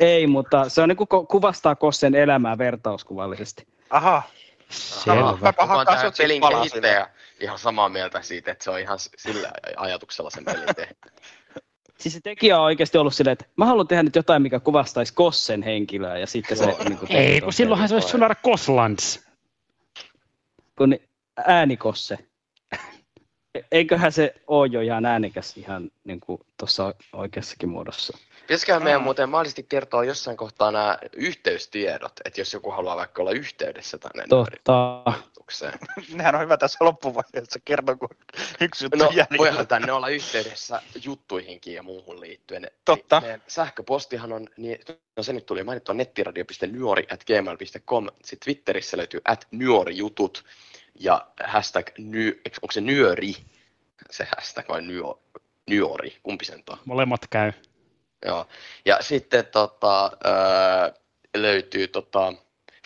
Ei, mutta se on niin kuin kuvastaa kossen elämää vertauskuvallisesti. Aha. Selvä. Mäpä hakkaan se pelin kehittäjä ihan samaa mieltä siitä, että se on ihan sillä ajatuksella sen pelin tehty. Siis se tekijä on oikeasti ollut silleen, että mä haluan tehdä nyt jotain, mikä kuvastaisi kossen henkilöä ja sitten se... Niin kuin ei, kun silloinhan se olisi Sonar Koslands. Kun äänikosse. Eiköhän se ole jo ihan äänikäs ihan niin kuin tuossa oikeassakin muodossa. Pitäisiköhän meidän muuten mahdollisesti kertoa jossain kohtaa nämä yhteystiedot, että jos joku haluaa vaikka olla yhteydessä tänne yritykseen. Nehän on hyvä tässä loppuvaiheessa kertoa, kun yksi juttu no, jäljellä. Voihan tänne olla yhteydessä juttuihinkin ja muuhun liittyen. Totta. Meidän sähköpostihan on, niin, no se nyt tuli mainittua nettiradio piste nyori at gmail piste com, sitten Twitterissä löytyy at nyorijutut ja hashtag, ny, onko se nyöri, se hashtag vai nyo, nyori, kumpi sen on? Molemmat käy. Joo. Ja sitten tota, öö, löytyy tota,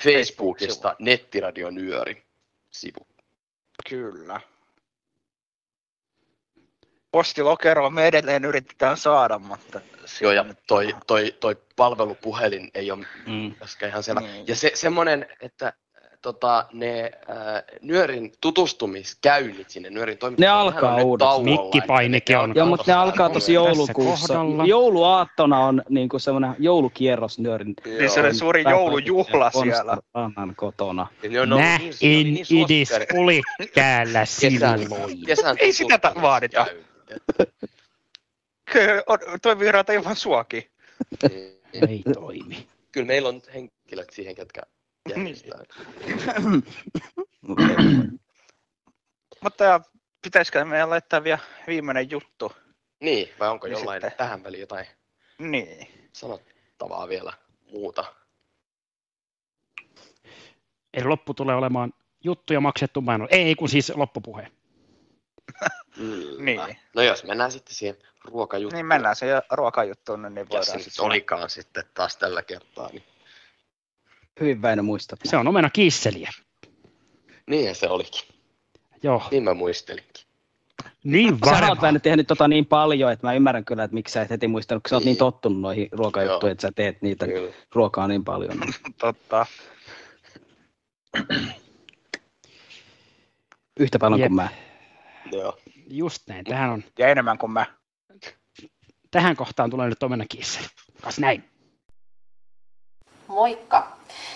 Facebookista Nettiradio Nyöri sivu. Kyllä. Postilokeroa me edelleen yritetään saada, mutta... Joo, ja toi, toi, toi palvelupuhelin ei ole mm. ihan selvä. Mm. Ja se, semmoinen, että tota, ne ää, Nyörin tutustumiskäynnit sinne Nyörin toimintaan. Ne alkaa uudestaan. Mikkipainikin on. Joo, mutta ne alkaa tosi joulukuussa. Jouluaattona on niin kuin semmoinen joulukierros Nyörin. Niin se on suuri joulujuhla siellä. Konstannan kotona. Nä, en idis oli täällä silloin. Ei sitä vaadita. Kyllä, toi virata ilman suakin. Ei toimi. Kyllä meillä on henkilöt siihen, ketkä... Mutta pitäisikö meidän laittaa vielä viimeinen juttu? Niin, vai onko jollain tähän väliin jotain sanottavaa vielä muuta? Eli loppu tulee olemaan juttuja maksettu mainos. Ei, kun siis loppupuhe. Niin. No jos mennään sitten siihen ruokajuttuun. Niin mennään siihen ruokajuttuun, niin voidaan sitten... Ja se olikaan sitten taas tällä kertaa, niin... Hyvin Väinö muistat. Se on omena kiisseliä. Niin se olikin. Joo. Niin mä muistelinkin. Niin varmaan. Sä oot Väinö tehnyt tota niin paljon, että mä ymmärrän kyllä, että miksi sä et heti muistanut, kun sä oot niin tottunut noihin ruokajuttuihin, että sä teet niitä kyllä ruokaa niin paljon. Totta. Yhtä paljon Jep. kuin mä. Joo. Just näin, tähän on. Ja enemmän kuin mä. tähän kohtaan tulee nyt omena kiisseli. Kas näin. Moikka.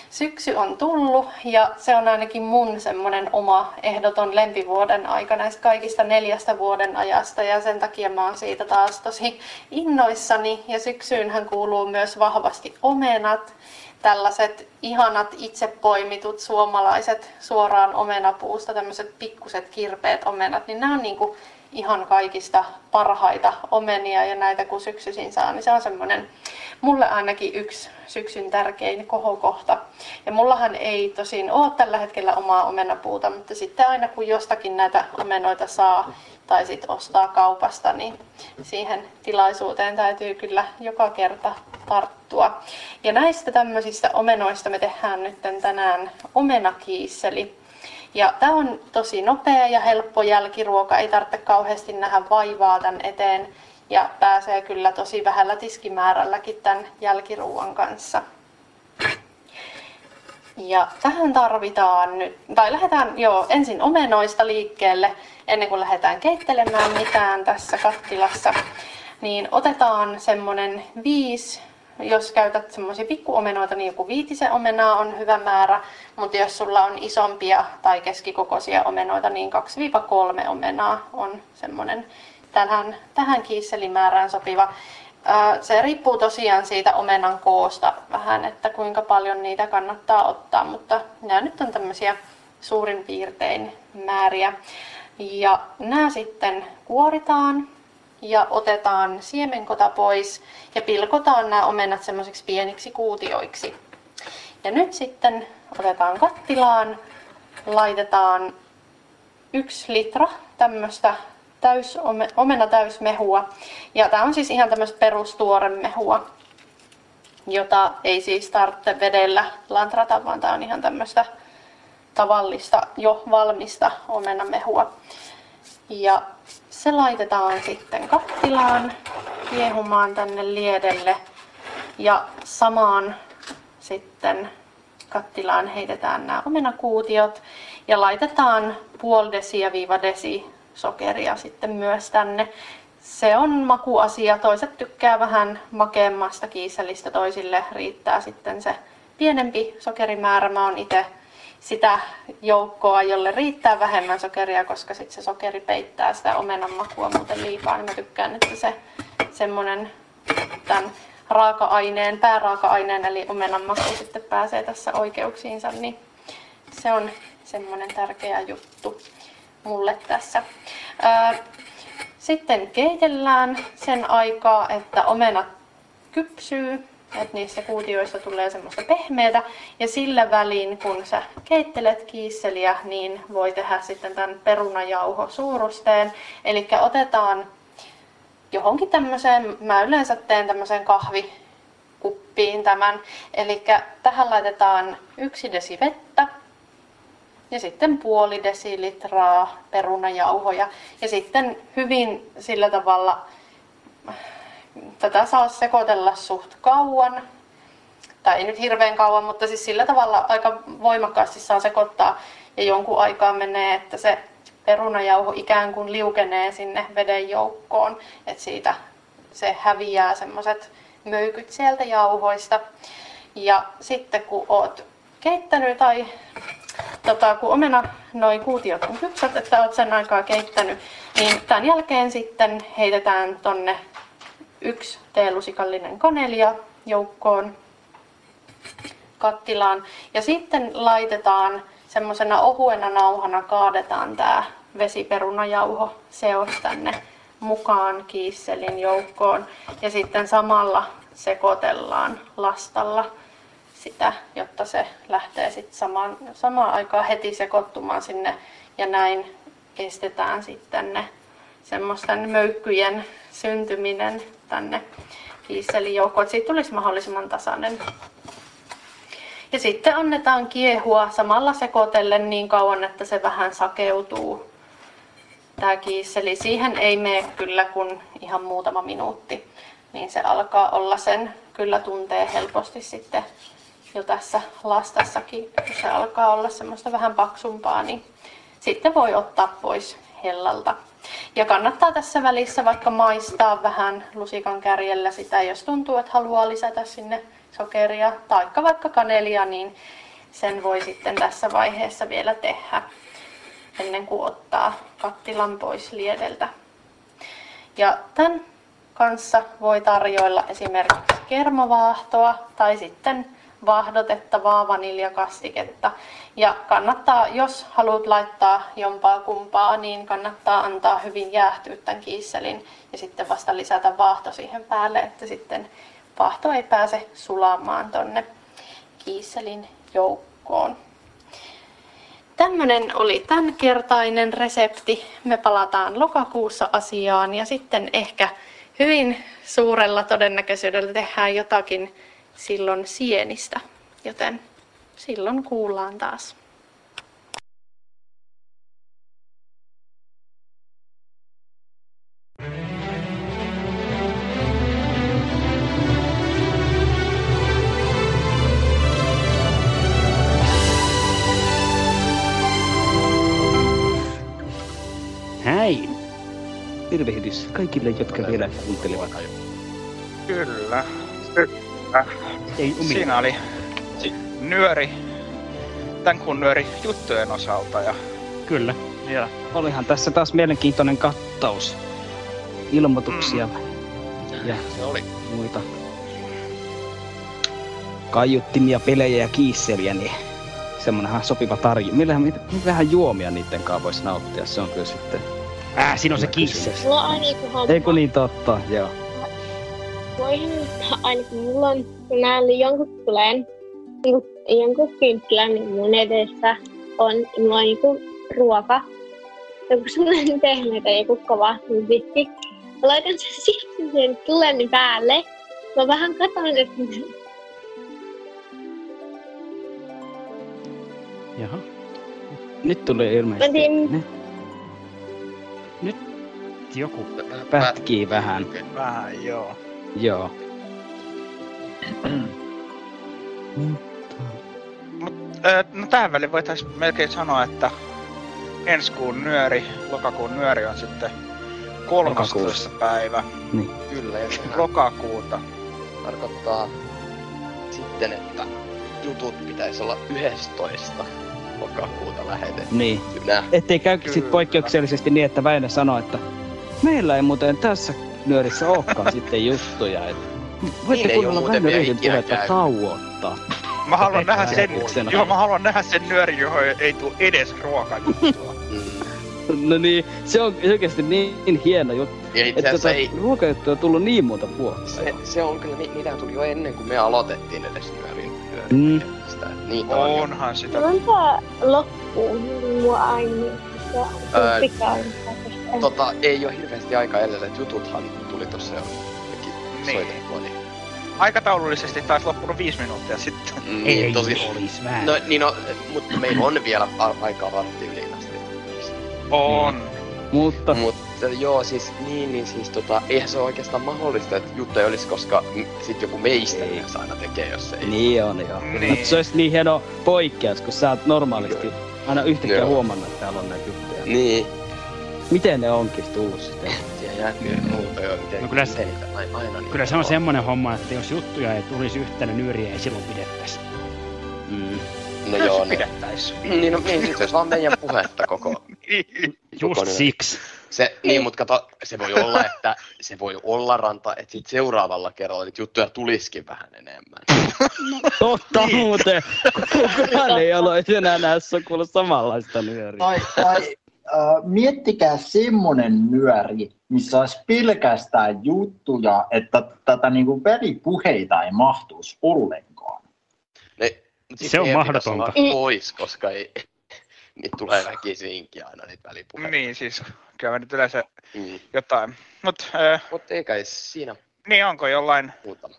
Syksy on tullut ja se on ainakin mun semmoinen oma ehdoton lempivuoden aika näistä kaikista neljästä vuoden ajasta ja sen takia mä oon siitä taas tosi innoissani ja syksyynhän kuuluu myös vahvasti omenat, tällaiset ihanat itsepoimitut suomalaiset suoraan omenapuusta, tämmöiset pikkuset kirpeät omenat, niin nämä on niin kuin ihan kaikista parhaita omenia ja näitä kun syksyisin saa, niin se on semmoinen mulle ainakin yksi syksyn tärkein kohokohta. Ja mullahan ei tosin ole tällä hetkellä omaa omenapuuta, mutta sitten aina kun jostakin näitä omenoita saa tai sitten ostaa kaupasta, niin siihen tilaisuuteen täytyy kyllä joka kerta tarttua. Ja näistä tämmöisistä omenoista me tehdään nyt tänään omenakiisseli. Ja tämä on tosi nopea ja helppo jälkiruoka, ei tarvitse kauheasti nähdä vaivaa tämän eteen ja pääsee kyllä tosi vähällä tiskimäärälläkin tämän jälkiruuan kanssa. Ja tähän tarvitaan nyt, tai lähdetään jo ensin omenoista liikkeelle ennen kuin lähdetään keittelemään mitään tässä kattilassa, niin otetaan semmoinen viisi. Jos käytät semmoisia pikkuomenoita, niin joku viitisen omenaa on hyvä määrä, mutta jos sulla on isompia tai keskikokoisia omenoita, niin kaksi kolme omenaa on semmoinen tähän, tähän kiisselimäärään sopiva. Se riippuu tosiaan siitä omenan koosta vähän, että kuinka paljon niitä kannattaa ottaa, mutta nämä nyt on tämmöisiä suurin piirtein määriä. Ja nämä sitten kuoritaan. Ja otetaan siemenkota pois ja pilkotaan nämä omenat semmoisiksi pieniksi kuutioiksi. Ja nyt sitten otetaan kattilaan, laitetaan yksi litra tämmöistä täys, omena täysmehua. Ja tämä on siis ihan tämmöistä perustuoremehua, jota ei siis tarvitse vedellä lantrata, vaan tämä on ihan tämmöistä tavallista jo valmista omenamehua. Ja se laitetaan sitten kattilaan kiehumaan tänne liedelle ja samaan sitten kattilaan heitetään nämä omenakuutiot ja laitetaan puoli desiä viiva desi sokeria sitten myös tänne. Se on makuasia, toiset tykkää vähän makeammasta kiiselistä, toisille riittää sitten se pienempi sokerimäärä. Mä oon itse sitä joukkoa, jolle riittää vähemmän sokeria, koska sitten se sokeri peittää sitä omenan makua muuten liikaa. Niin mä tykkään, että se semmoinen tämän raaka-aineen, pääraaka-aineen eli omenan maku sitten pääsee tässä oikeuksiinsa, niin se on semmoinen tärkeä juttu mulle tässä. Sitten keitellään sen aikaa, että omenat kypsyy. Et niissä kuutioissa tulee semmoista pehmeätä ja sillä välin kun sä keittelet kiisseliä, niin voi tehdä sitten tämän perunajauho suurusteen. Eli otetaan johonkin tämmöiseen, mä yleensä teen tämmöiseen kahvikuppiin tämän, eli tähän laitetaan yksi desi vettä ja sitten puoli desilitraa perunajauhoja ja sitten hyvin sillä tavalla tätä saa sekoitella suht kauan, tai ei nyt hirveän kauan, mutta siis sillä tavalla aika voimakkaasti saa sekoittaa ja jonkun aikaa menee, että se perunajauho ikään kuin liukenee sinne veden joukkoon, että siitä se häviää semmoiset möykyt sieltä jauhoista. Ja sitten kun oot keittänyt tai tota, kun omena noi kuutiot on kypsät, että oot sen aikaa keittänyt, niin tämän jälkeen sitten heitetään tonne yksi teelusikallinen kanelia joukkoon kattilaan ja sitten laitetaan semmoisena ohuena nauhana, kaadetaan tämä vesiperunajauho seos tänne mukaan kiisselin joukkoon ja sitten samalla sekoitellaan lastalla sitä, jotta se lähtee sitten samaan, samaan aikaan heti sekoittumaan sinne ja näin estetään sitten ne semmoisten möykkyjen syntyminen tänne kiisselijoukkoon. Siitä tulisi mahdollisimman tasainen. Ja sitten annetaan kiehua samalla sekoitellen niin kauan, että se vähän sakeutuu tämä kiisseli. Siihen ei mene kyllä kun ihan muutama minuutti, niin se alkaa olla sen kyllä tuntee helposti sitten jo tässä lastassakin. Kun se alkaa olla semmoista vähän paksumpaa, niin sitten voi ottaa pois hellalta. Ja kannattaa tässä välissä vaikka maistaa vähän lusikan kärjellä sitä, jos tuntuu, että haluaa lisätä sinne sokeria tai vaikka kanelia, niin sen voi sitten tässä vaiheessa vielä tehdä ennen kuin ottaa kattilan pois liedeltä. Ja tämän kanssa voi tarjoilla esimerkiksi kermavaahtoa tai sitten vaahdotettavaa vaniljakastiketta. Ja kannattaa, jos haluat laittaa jompaa kumpaa, niin kannattaa antaa hyvin jäähtyä tämän kiisselin ja sitten vasta lisätä vaahto siihen päälle, että sitten vaahto ei pääse sulamaan tonne kiisselin joukkoon. Tämmöinen oli tämänkertainen resepti. Me palataan lokakuussa asiaan ja sitten ehkä hyvin suurella todennäköisyydellä tehdään jotakin silloin sienistä, joten silloin kuullaan taas. Näin. Tervehdys kaikille, jotka Olen vielä kuuntelevat. Kyllä. Äh. Ei Siinä oli nyöri, tämän kun nyöri juttujen osalta. Ja... Kyllä. Ja. Olihan tässä taas mielenkiintoinen kattaus. Ilmoituksia mm. ja Se oli. muita kaiuttimia, pelejä ja kiisseliä. Niin semmonenhan sopiva tarjo. Millähän mit, vähän juomia niiden kanssa voisi nauttia. Se on kyllä sitten... Äh, siinä on se kiisseli. Ei kun niin totta, joo. Voisin, ainakin mulla on, kun näin jonkun tulen, jonkun kynttilän, niin mun edessä on mulla on joku ruoka, joku sellainen pehmeä tai joku kova vitti. Mä laitan sen siksi sen tulen päälle. Mä vähän katson, että... Jaha. Nyt tulee ilmeisesti. Mä tiin... Nyt joku pätkii vähän. Vähän, joo. Joo. No tähän väliin voitais melkein sanoa, että ensi kuun nyöri, lokakuun nyöri on sitten kolmastoista päivä. Niin. Kyllä, ja lokakuuta. Tarkoittaa sitten, että jutut pitäisi olla yhdestoista lokakuuta lähetetty. Niin. Ettei käykin sit poikkeuksellisesti niin, että Väinö sanoo, että meillä ei muuten tässä nyörissä olekaan sitten juttuja, et... Voitte niin kuunnella Väinö Röhdyn puhetta tauottaa. Mä haluan nähdä sen... Joo, mä haluan nähdä sen nyöri, johon ei tuu edes ruokajuttua. No niin, se on oikeesti niin hieno juttu. Että tota, ei... ruokajuttuja on tullut niin monta vuotta. Se, se on kyllä, mitä tuli jo ennen kuin me aloitettiin edes nyörin. Mm. Sitä, niin Onhan on sitä. Monta loppuu mua aina. Tota, ei oo hirveesti aikaa edellä, et jututhan tuli tossa jo jokin niin. soiteltua, niin... Aikataulullisesti taisi loppunut viisi minuuttia sitten. Mm, ei, ei tosi... olis vähän. No niin, no, mutta meillä on vielä aikaa varttiin liinasti. On. Niin. Mutta... Mutta joo, siis niin, niin siis tota, eihän se oo oikeastaan mahdollista, että juttuja olis, koska sit joku meistä ei saa aina tekee, jos ei... Niin on, joo. Niin. Mutta se ois niin hieno poikkeus, kun sä oot normaalisti aina yhtäkään joo. huomannut, että täällä on näitä juttuja. Niin. Miten ne onkin tullut sitten? No kyllä, se, kyllä se on semmonen homma, että jos juttuja ei tulisi yhtään, niin nyöriä ei silloin pidettäisi. Mm. No jos joo, pidettäis. Niin, niin, no, niin sit ois vaan meidän puhetta koko... Just koko siksi. Se, niin, mut kato, se voi olla, että se voi olla ranta, että sit seuraavalla kerralla niitä juttuja tulisikin vähän enemmän. No, totta niin. muuten! Kukaan ei alois enää näissä kuulla samanlaista nyöriä. Ai, ai. Uh, miettikää semmonen nyöri, missä olisi pelkästään juttuja, että tätä niinku välipuheita ei mahtuisi ollenkaan. Ne, siis se on mahdotonta. Pois, koska ei, niitä tulee väkisinkin aina niitä välipuheita. Niin siis, kyllä nyt yleensä mm. jotain. Mut äh, Mut ei kai siinä. Niin onko jollain Muutama.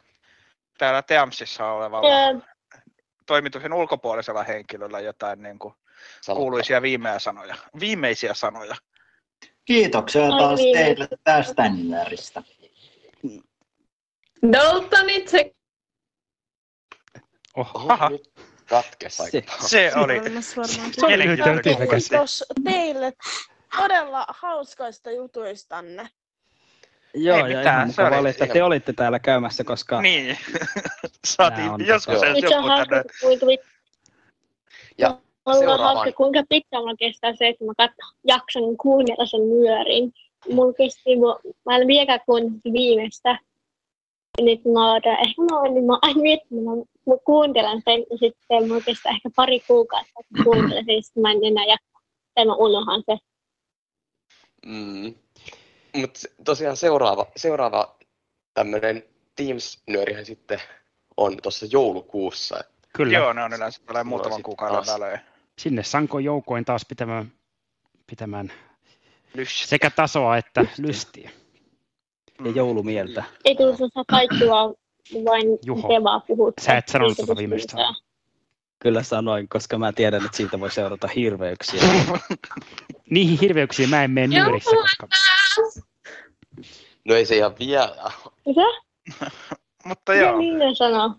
täällä Teamsissa olevalla mm. toimituksen ulkopuolisella henkilöllä jotain niinku kuuluisia viimeisiä sanoja. Viimeisiä sanoja. Kiitoksia taas teille tästä nyöristä. Doltan itse. Oho. Aha. Katkes. Se, se oli. Se oli. Kiitos teille todella hauskoista jutuistanne. Joo, ei ja mitään, ihan mukavaa oli, että te olitte täällä käymässä, koska... Niin, saatiin joskus se joku tänne. Ja seuraavaan. Kuinka pitkällä kestää se, että mä katson jakson kuunnella sen myörin. Mulla kesti, mä en vieläkään kuunnellut viimeistä. Nyt mä odotan, ehkä mä oon aina miettinyt, mä kuuntelen sen ja sitten mulla kestää ehkä pari kuukautta, kun kuuntelen sen, sitten mä en enää jaksa. Tai mä unohan se. Mm. Mutta tosiaan seuraava, seuraava tämmöinen Teams-nyörihän sitten on tuossa joulukuussa. Kyllä. Joo, ne on yleensä tulee muutaman kuukauden välein. Sinne sankoin joukoin taas pitämään, pitämään sekä tasoa että lystiä, lystiä. Mm. ja joulumieltä. Ei tullut saa kaikkua, vain tevaa puhut. Sä et sanonut tuota viimeistä. Kyllä sanoin, koska mä tiedän, että siitä voi seurata hirveyksiä. Niihin hirveyksiin mä en mene nyörissä, koska... No ei se ihan vielä. Mitä? Mutta joo. Minä sanon.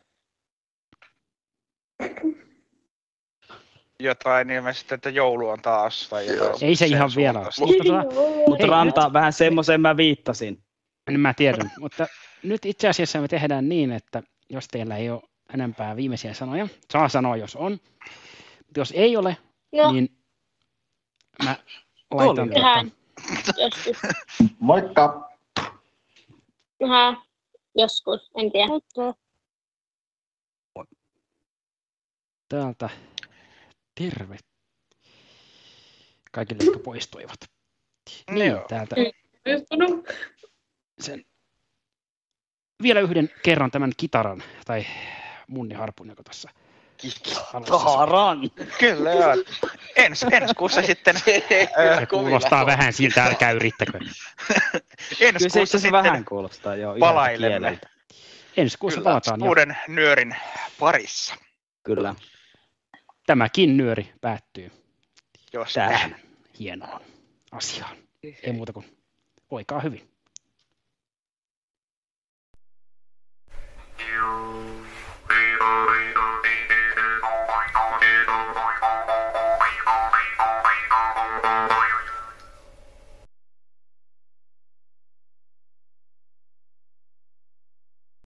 Jotain ilmeisesti, että joulu on taas. Tai ei se ihan vielä ole. Mutta rantaa vähän semmoisen mä viittasin. En mä tiedän. Mutta nyt itse asiassa me tehdään niin, että jos teillä ei ole enempää viimeisiä sanoja, saa sanoa jos on. Mutta jos ei ole, no. niin mä laitan tähän. Joskus. Moikka! Vähän joskus, en tiedä. Täältä terve kaikille, jotka poistuivat. Niin, no. täältä. Sen. Vielä yhden kerran tämän kitaran, tai munniharpun, joka tässä... Kitaran! Kyllä joo. Ens, ensi kuussa sitten... Se kuulostaa vähän siltä, älkää yrittäkö. Ensi kuussa sitten vähän kuulostaa, joo, palailemme. Ensi kuussa Kyllä, palataan jo. Uuden nyörin parissa. Kyllä. Tämäkin nyöri päättyy Jos tähän näin. hienoon asiaan. Ei muuta kuin voikaa hyvin.